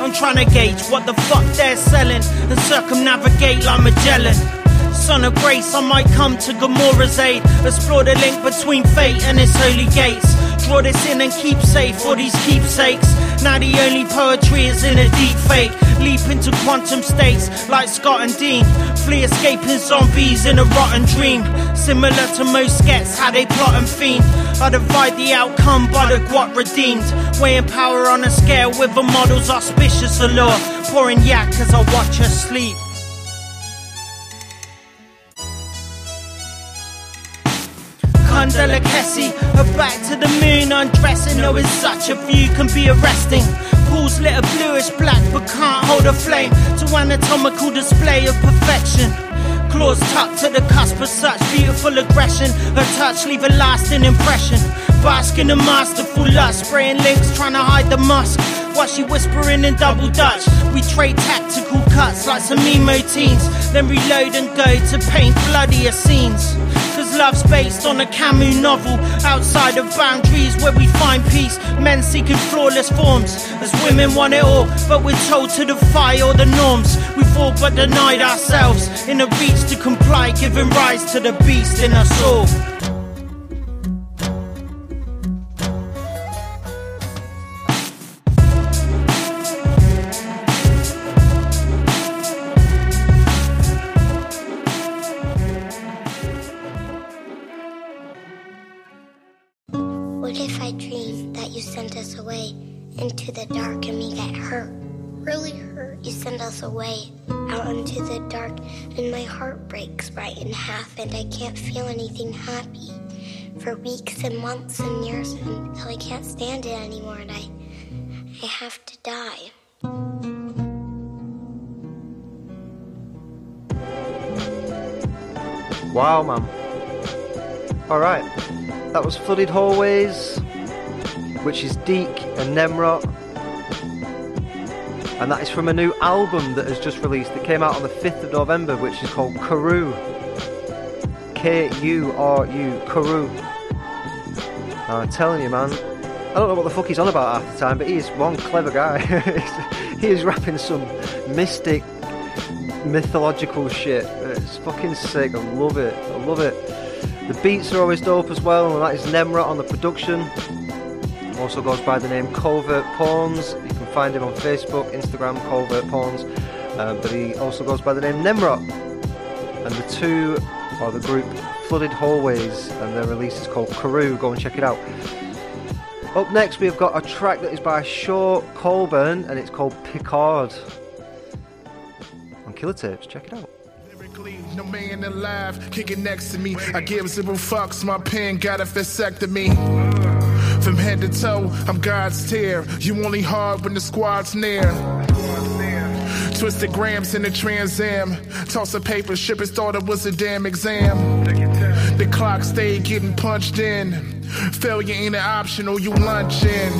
I'm trying to gauge what the fuck they're selling and circumnavigate like Magellan. Son of grace, I might come to Gamora's aid. Explore the link between fate and its holy gates. Draw this in and keep safe for these keepsakes. Now the only poetry is in a deep fake. Leap into quantum states like Scott and Dean. Flee escaping zombies in a rotten dream. Similar to most skets, how they plot and fiend. I divide the outcome by the guat redeemed. Weighing power on a scale with a model's auspicious allure. Pouring yak as I watch her sleep. Delicatessy, her back to the moon, undressing. Oh, it's such a view can be arresting. Pools lit a bluish black, but can't hold a flame to anatomical display of perfection. Claws tucked at the cusp of such beautiful aggression. Her touch leave a lasting impression. Basking in masterful lust, spraying links, trying to hide the musk. While she whispering in double Dutch, we trade tactical cuts like some emo teens. Then reload and go to paint bloodier scenes. Cause love's based on a Camus novel. Outside of boundaries where we find peace. Men seeking flawless forms as women want it all, but we're told to defy all the norms. We've all but denied ourselves in a reach to comply, giving rise to the beast in us all. Into the dark and we get hurt, really hurt. You send us away out into the dark and my heart breaks right in half and I can't feel anything happy for weeks and months and years until I can't stand it anymore and I, I have to die. Wow, Mum. Alright, that was Flooded Hallways, which is Deke and Nemrot, and that is from a new album that has just released that came out on the fifth of November, which is called KURU, K U R U, KURU. I'm telling you, man, I don't know what the fuck he's on about half the time, but he is one clever guy. He is rapping some mystic, mythological shit. It's fucking sick. I love it, I love it. The beats are always dope as well, and that is Nemrot on the production. Also goes by the name Covert Pawns. You can find him on Facebook, Instagram, Covert Pawns. Um, but he also goes by the name Nemrot. And the two are the group Flooded Hallways, and their release is called KURU. Go and check it out. Up next, we've got a track that is by Shaw Colburn, and it's called Picard. On Killer Tapes, check it out. No man alive kicking next to me. I give zero fucks. My pen got a vasectomy. From head to toe, I'm God's tear. You only hard when the squad's near. Twisted grams in the Trans Am. Toss a paper, shippers thought it was a damn exam. The clock stayed getting punched in. Failure ain't an option or you lunch in.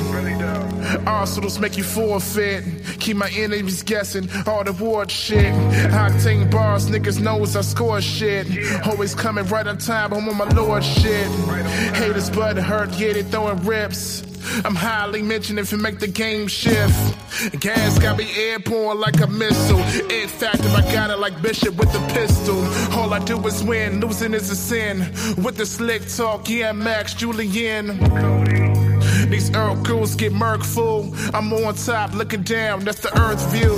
Arsenals make you forfeit. Keep my enemies guessing, all the war shit. Octane bars, niggas knows I score shit. Always coming right on time, I'm on my lord shit. Haters blood hurt, yeah they throwing rips. I'm highly mentioned if you make the game shift. Gas got me airborne like a missile. It factor, I got it like Bishop with the pistol. All I do is win, losing is a sin. With the slick talk, yeah, Max, Julian. These earth girls get murk full. I'm on top, looking down, that's the earth view.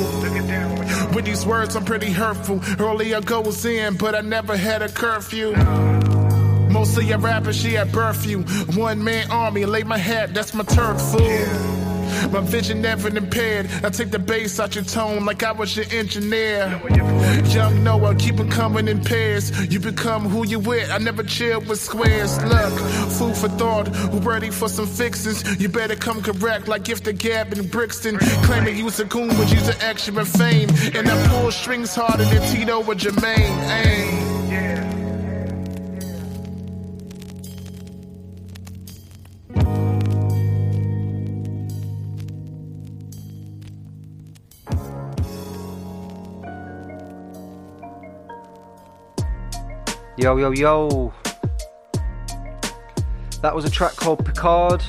With these words, I'm pretty hurtful. Earlier goes in, but I never had a curfew. Mostly a rapper, she had birth you. One man army, lay my hat, that's my turf fool. Yeah. My vision never impaired. I take the bass out your tone like I was your engineer. Noah, young Noah, keep it coming in pairs. You become who you with, I never chill with squares. Look, food for thought, ready for some fixes. You better come correct like if the Gab in Brixton. Claiming you's a goon, but you's an action and fame. And I pull strings harder than Tito or Jermaine. Ay. Yo, yo, yo. That was a track called Picard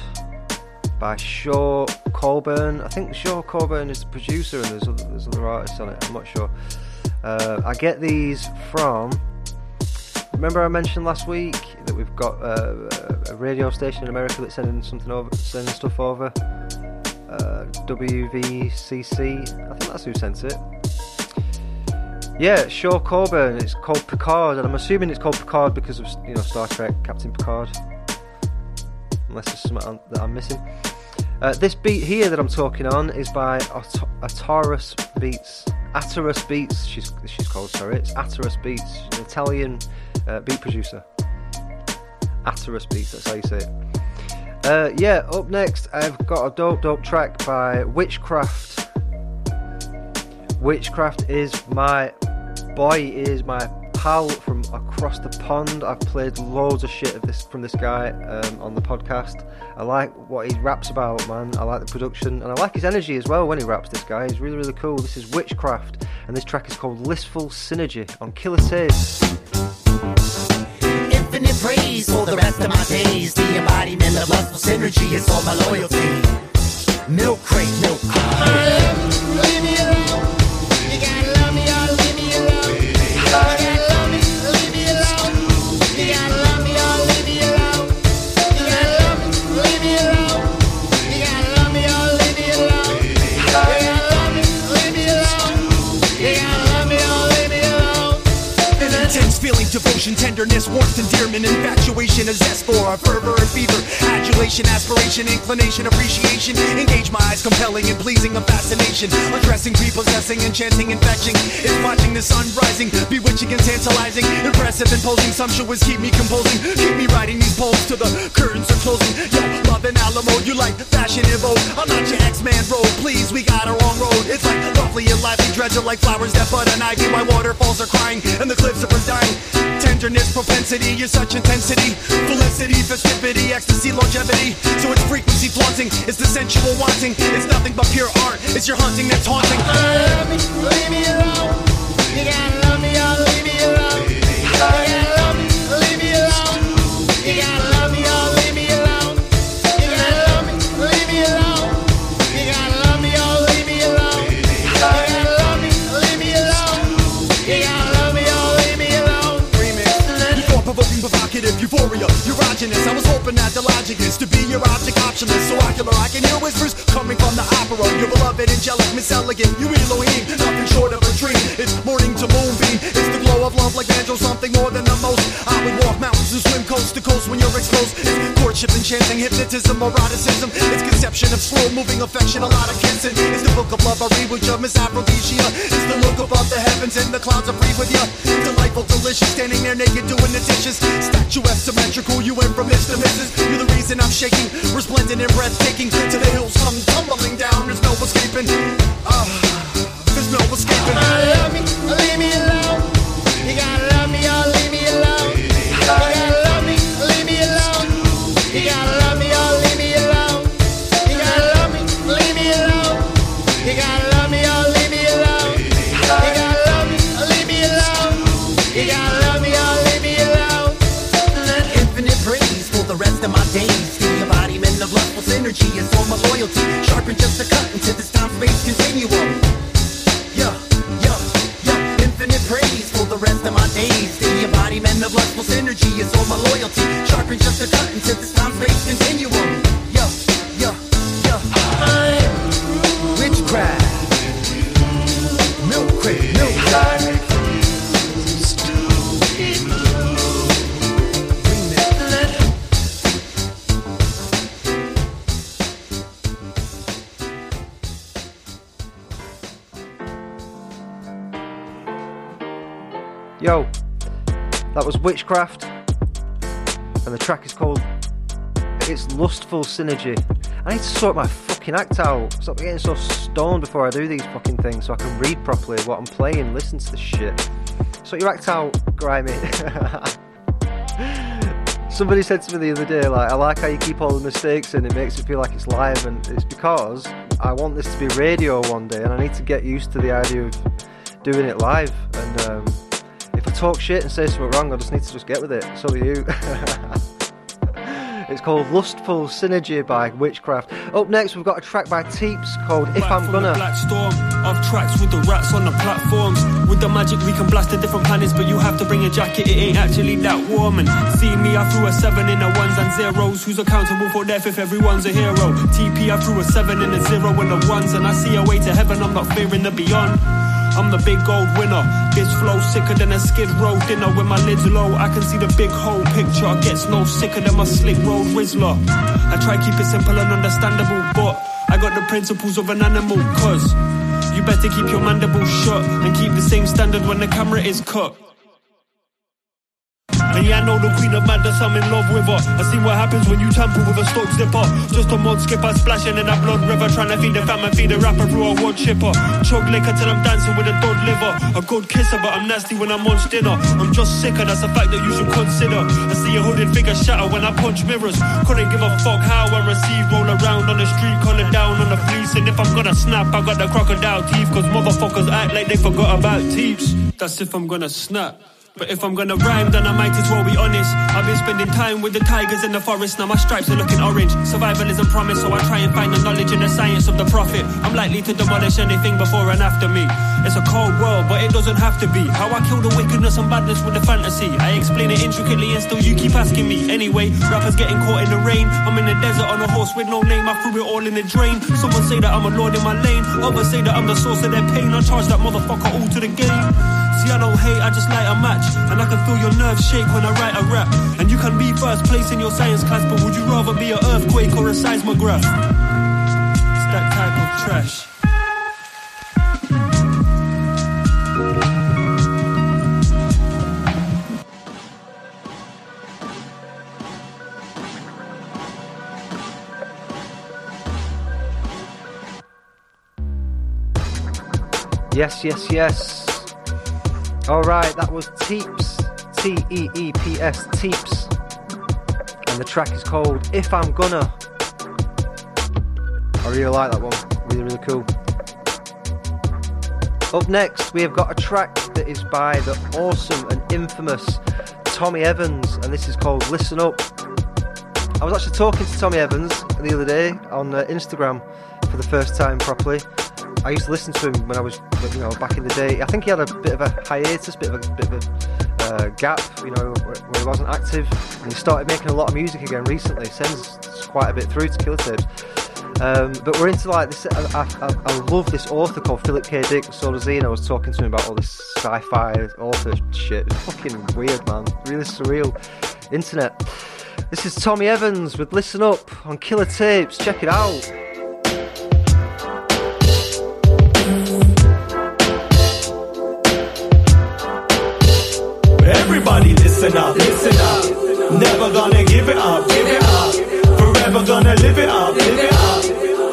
by Shaw Colburn. I think Shaw Colburn is the producer and there's other, there's other artists on it, I'm not sure. Uh, I get these from, remember I mentioned last week that we've got uh, a radio station in America that's sending something over, sending stuff over, uh, W V C C, I think that's who sent it. Yeah, Shaw Colburn, it's called Picard, and I'm assuming it's called Picard because of, you know, Star Trek, Captain Picard. Unless there's something that I'm missing. Uh, this beat here that I'm talking on is by At- Atarus Beats. Atarus Beats, she's she's called, sorry. It's Atarus Beats, she's an Italian uh, beat producer. Atarus Beats, that's how you say it. Uh, yeah, up next, I've got a dope, dope track by Witchcraft. Witchcraft is my boy, is my pal from across the pond. I've played loads of shit of this from this guy um, on the podcast. I like what he raps about, man. I like the production and I like his energy as well when he raps, this guy. He's really, really cool. This is Witchcraft and this track is called Listful Synergy on Killer Tapes. Infinite praise for the rest of my days. The embodiment of lustful synergy is all my loyalty. Milk crate, milk crate. Devotion, tenderness, warmth, endearment, infatuation, a zest for our fervor and fever, adulation, aspiration, inclination, appreciation, engage my eyes, compelling and pleasing, a fascination, addressing, repossessing, enchanting, infection, is watching the sun rising, bewitching and tantalizing, impressive, imposing, sumptuous, keep me composing, keep me writing these poems till the curtains are closing, yo, love and Alamo, you like fashion and vogue, I'm not your X-Man road, please, we got a wrong road, it's like lovely and lively, dredged like flowers that bud and ivy, my waterfalls are crying, and the cliffs are dying. Tenderness, propensity, you're such intensity. Felicity, festivity, ecstasy, longevity. So it's frequency flaunting, it's the sensual wanting. It's nothing but pure art, it's your hunting that's haunting. Oh, love me, leave me alone. You gotta love me or leave me alone. You gotta love me, leave me alone. You gotta love me or leave me alone. You gotta love me, leave me alone. You gotta love me or leave me alone. You gotta love me, leave me alone. You gotta love me or leave me alone. Provoking, provocative, euphoria, erogenous. I was hoping that the logic is to be your object, optionless, so ocular. I can hear whispers coming from the opera. Your beloved, angelic, Miss Elegant, you Elohim, nothing short of a dream. It's morning to moonbeam. It's the glow of love like banjo, something more than the most. I would walk mountains and swim coast to coast when you're exposed. It's courtship, enchanting, hypnotism, eroticism. It's conception of slow-moving affection, a lot of kissing. It's the book of love I read with you, Miss Aphrodisia. It's the look above the heavens and the clouds I breathe with you. Delightful, delicious, standing there naked doing the dishes. Statuesque, symmetrical, you went from Mister to Missus You're the reason I'm shaking, resplendent and breathtaking. To the hills come tumbling down, there's no escaping. Ah, uh, there's no escaping. Oh, love me, leave me alone. You gotta love me or leave me alone. You gotta love me, leave me alone. You gotta love me or leave me alone. You gotta love me, leave me alone. You gotta love me or leave me alone. You gotta love me, leave me alone. You gotta love me or leave me alone. Infinite praise for the rest of my days. The embodiment of lustful synergy is all my loyalty. Sharpen just a cut into this time-space continuum. Yeah, yeah, yeah. Infinite praise for the rest of my days. The embodiment of lustful synergy is all my loyalty. Sharpen just a cut into this time-space continuum. Yeah, yeah, yeah. I'm Witchcraft. Milk crate, milk crate. Yo, that was Witchcraft, and the track is called It's Lustful Synergy. I need to sort my fucking act out, stop getting so stoned before I do these fucking things so I can read properly what I'm playing, listen to the shit. Sort your act out, grimy. Somebody said to me the other day, like, I like how you keep all the mistakes in, it makes it feel like it's live, and it's because I want this to be radio one day, and I need to get used to the idea of doing it live, and um... if I talk shit and say something wrong, I just need to just get with it. So do you. It's called Lustful Synergy by Witchcraft. Up next, we've got a track by Teeps called If I'm Gonna. Black storm, off tracks with the rats on the platforms. With the magic, we can blast the different planets, but you have to bring a jacket, it ain't actually that warm. And see me, I threw a seven in the ones and zeros. Who's accountable for death if everyone's a hero? T P, I threw a seven in a zero in the ones, and I see a way to heaven, I'm not fearing the beyond. I'm the big gold winner. This flow sicker than a Skid Row dinner. When my lid's low, I can see the big whole picture. Gets no sicker than my slick road Rizzler. I try keep it simple and understandable, but I got the principles of an animal. Cause you better keep your mandible shut and keep the same standard when the camera is cut. And yeah, I know the queen of madness, I'm in love with her. I see what happens when you tamper with a stock slipper. Just a mod skipper splashing in that blood river, trying to feed the fam and feed the rapper through a wood chipper. Chug liquor till I'm dancing with a dog liver. A good kisser, but I'm nasty when I'm on dinner. I'm just sicker, that's a fact that you should consider. I see a hooded figure shatter when I punch mirrors. Couldn't give a fuck how I receive. Roll around on the street, collar down on the fleece. And if I'm gonna snap, I got the crocodile teeth. Cause motherfuckers act like they forgot about Teeps. That's if I'm gonna snap. But if I'm gonna rhyme, then I might as well be honest. I've been spending time with the tigers in the forest. Now my stripes are looking orange. Survival isn't promised, so I try and find the knowledge and the science of the prophet. I'm likely to demolish anything before and after me. It's a cold world, but it doesn't have to be. How I kill the wickedness and badness with the fantasy. I explain it intricately and still you keep asking me. Anyway, rappers getting caught in the rain. I'm in the desert on a horse with no name. I threw it all in the drain. Someone say that I'm a lord in my lane. Others say that I'm the source of their pain. I charge that motherfucker all to the game. See, I don't hate, I just light a match. And I can feel your nerves shake when I write a rap. And you can be first place in your science class, but would you rather be an earthquake or a seismograph? It's that type of trash. Yes, yes, yes. Alright, that was Teeps, T E E P S, Teeps, and the track is called If I'm Gonna. I really like that one, really, really cool. Up next, we have got a track that is by the awesome and infamous Tommy Evans, and this is called Listen Up. I was actually talking to Tommy Evans the other day on uh, Instagram for the first time properly. I used to listen to him when I was, you know, back in the day. I think he had a bit of a hiatus, bit of a bit of a uh, gap, you know, where, where he wasn't active. And he started making a lot of music again recently. Sends quite a bit through to Killer Tapes. Um, but we're into like this. I, I, I love this author called Philip K. Dick. So does he. And I was talking to him about all this sci-fi author shit. It's fucking weird, man. Really surreal internet. This is Tommy Evans with Listen Up on Killer Tapes. Check it out. Everybody listen up, listen up. Never gonna give it up, give it up. Forever gonna live it up, live it up.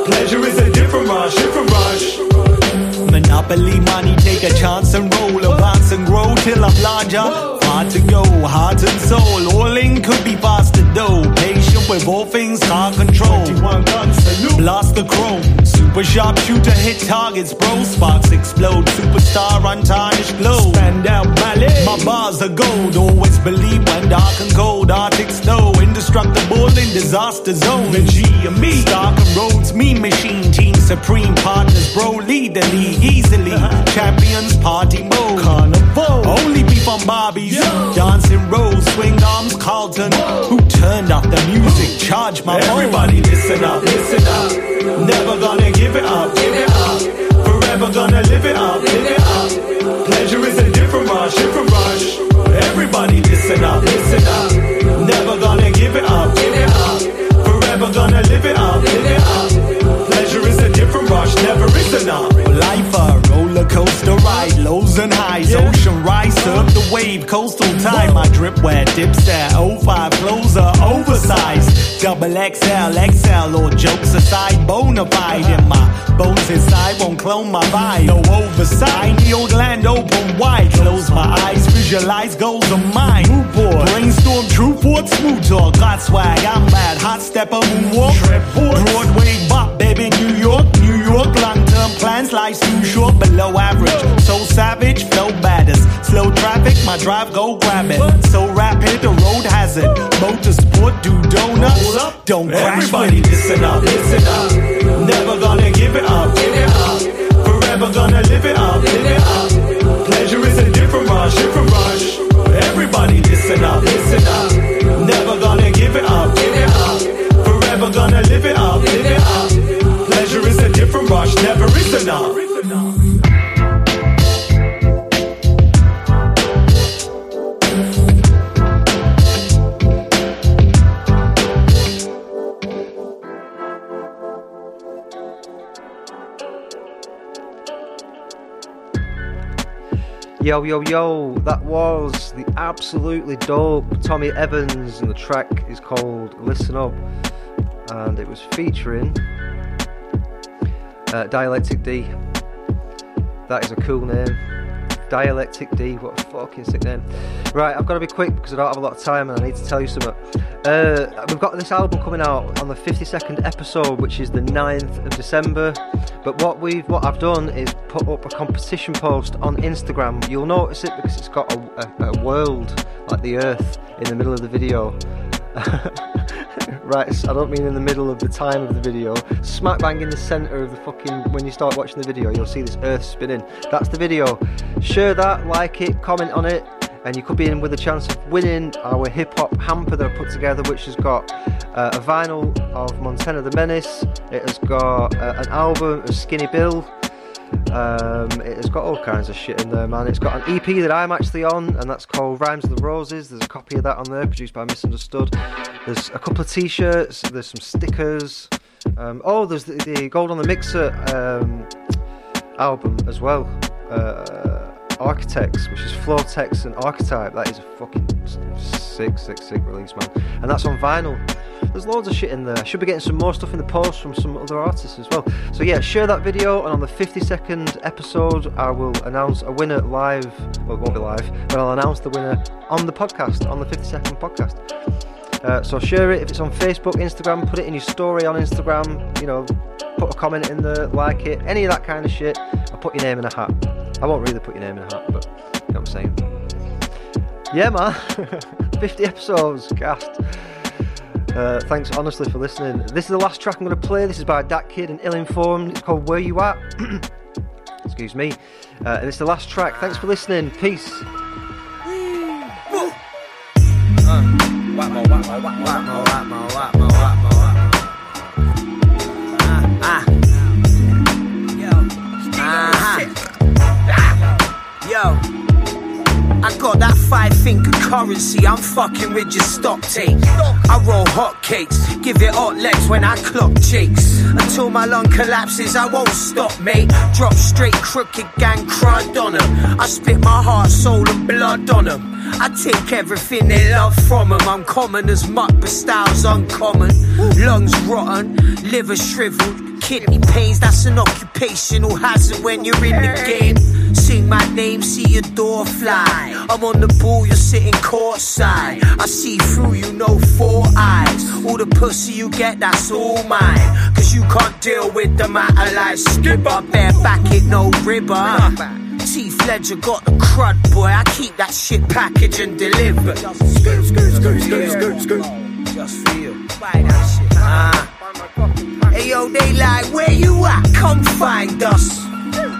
Pleasure is a different rush, different rush. Monopoly money, take a chance and roll. Advance and grow till I'm larger. Hard to go, heart and soul. All in could be faster though. Patient with all things, hard control. twenty-one guns, salute. Blast the chrome. Super sharp shooter, hit targets, bro. Sparks explode, superstar, untarnished glow. Stand out, ballet. My bars are gold. Always believe when dark and cold. Arctic snow, indestructible in disaster zone. The G and me, Stark and Rhodes, mean machine. Team supreme, partners, bro. Lead the league easily. Champions, party mode. Carnival, only beef on Barbies. Dancing rolls, swing arms, Carlton. Who turned up the music? Charge my phone. Everybody listen up, listen up. Never gonna give it up, give it up. Forever gonna live it up, live it up. Pleasure is a different rush, different rush. Everybody listen up, listen up. Never gonna give it up, give it up. Forever gonna live it up, live it up. Pleasure is a different rush, never is enough. Life a roller coaster ride, lows and highs, yeah. Ocean rise, surf the wave, coastal time. Whoa. I drip where dips at oh five, clothes are oversized. Double X L, X L, all jokes aside, bonafide. Uh-huh. In my bones inside, won't clone my vibe. No oversight, Neogland open wide. Close my eyes, visualize goals of mine. Moodboard, brainstorm, true thoughts, smooth talk. Got swag, I'm bad, hot stepper, moonwalk. Broadway bop, baby, New York, New York, long-term plans, life's too short, below average. So savage, flow baddest. Slow traffic, my drive, go grab it. So rapid, the road hazard. Motorsport, do donuts. up, don't crash. Everybody listen up, listen up. Never gonna give it up, give it up. Forever gonna live it up, live it up. Pleasure is a different rush, different rush. Everybody listen up, listen up. Never gonna give it up, give it up. Forever gonna live it up, live it up. Pleasure is a different rush, never is enough. Yo, yo, yo, that was the absolutely dope Tommy Evans, and the track is called Listen Up, and it was featuring uh, Dialectic D. That is a cool name, Dialectic D, what a fucking sick name. Right, I've got to be quick because I don't have a lot of time and I need to tell you something. Uh, we've got this album coming out on the fifty-second episode, which is the ninth of December. But what we've, what I've done is put up a competition post on Instagram. You'll notice it because it's got a, a, a world, like the Earth, in the middle of the video. Right, so I don't mean in the middle of the time of the video. Smack bang in the centre of the fucking, when you start watching the video, you'll see this Earth spinning. That's the video. Share that, like it, comment on it, and you could be in with a chance of winning our hip-hop hamper that I put together, which has got uh, a vinyl of Montana the Menace, it has got uh, an album of Skinny Bill, um, it has got all kinds of shit in there, man. It's got an E P that I'm actually on, and that's called Rhymes of the Roses. There's a copy of that on there, produced by Misunderstood. There's a couple of t-shirts, there's some stickers, um, oh, there's the, the Gold on the Mixer um, album as well, uh, Architects, which is Floor, Text and Archetype. That is a fucking sick, sick, sick release, man. And that's on vinyl. There's loads of shit in there. I should be getting some more stuff in the post from some other artists as well. So yeah, share that video, and on the fifty-second episode I will announce a winner live. Well, it won't be live, but I'll announce the winner on the podcast, on the fifty-second podcast. Uh, so share it. If it's on Facebook, Instagram, put it in your story on Instagram, you know, put a comment in there, like it, any of that kind of shit. I'll put your name in a hat. I won't really put your name in a hat, but you know what I'm saying. Yeah, man. fifty episodes, gassed. Uh, thanks, honestly, for listening. This is the last track I'm going to play. This is by Dat Kid and Ill-Informed. It's called Where You At. Excuse me. Uh, and it's the last track. Thanks for listening. Peace. Yo, I got that five finger currency, I'm fucking with your stock take. I roll hotcakes, give it hot legs when I clock chicks. Until my lung collapses, I won't stop, mate. Drop straight, crooked gang, crud on them. I spit my heart, soul and blood on them. I take everything they love from them. I'm common as muck, but style's uncommon. Lungs rotten, liver shriveled, kidney pains, that's an occupational hazard when you're in the game. Sing my name, see your door fly. I'm on the ball, you're sitting courtside. I see through you, no four eyes. All the pussy you get, that's all mine. Cause you can't deal with the matter like skipper. Bareback it, no ribber. T. Fledger got the crud, boy. I keep that shit packaged and delivered. Scoot, scoot, scoot, scoot, scoot, scoot. Just for you. Buy that shit. Ah. Hey, yo, they like, where you at? Come find us.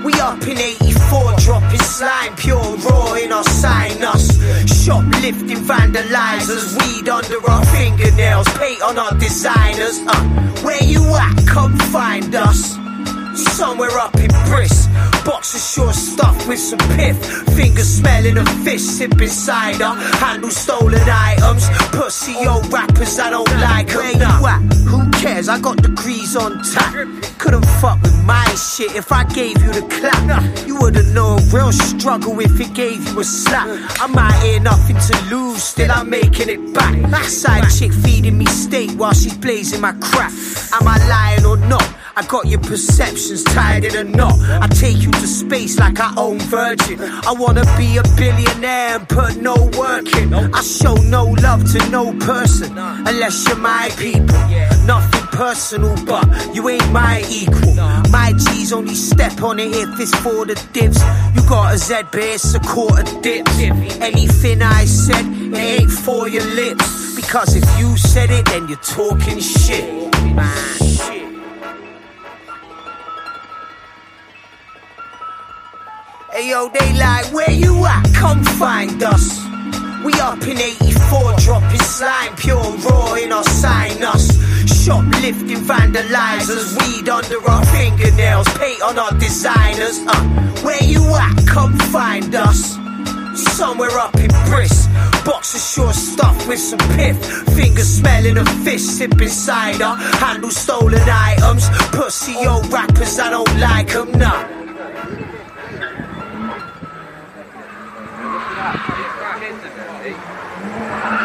We up in eighty-four, dropping slime, pure raw in our sinus. Shoplifting vandalizers, weed under our fingernails, paint on our designers. Uh, where you at? Come find us. Somewhere up in Briss, box of short stuff with some pith. Fingers smelling of fish, sipping cider. Handle stolen items. Pussy old rappers, I don't like them. Where you at? Who cares? I got degrees on tap. Couldn't fuck with my shit if I gave you the clap. You wouldn't know a real struggle if it gave you a slap. I'm out here, nothing to lose, still I'm making it back. Side chick feeding me steak while she's blazing my crap. Am I lying or not? I got your perceptions tied in a knot. I take you to space like I own Virgin. I wanna be a billionaire and put no work in. I show no love to no person, unless you're my people. Nothing personal, but you ain't my equal. My G's only step on it if it's for the dips. You got a Z, but it's a quarter dip. Anything I said, it ain't for your lips. Because if you said it, then you're talking shit. Shit. Hey yo, they like, where you at? Come find us. We up in eighty-four, dropping slime, pure raw in our sinus. Shoplifting vandalizers, weed under our fingernails, paint on our designers. Uh, where you at? Come find us. Somewhere up in Briss, box of sure stuff with some piff, fingers smelling a fish, sipping cider, handle stolen items, pussy old rappers, I don't like them, nah. Nah.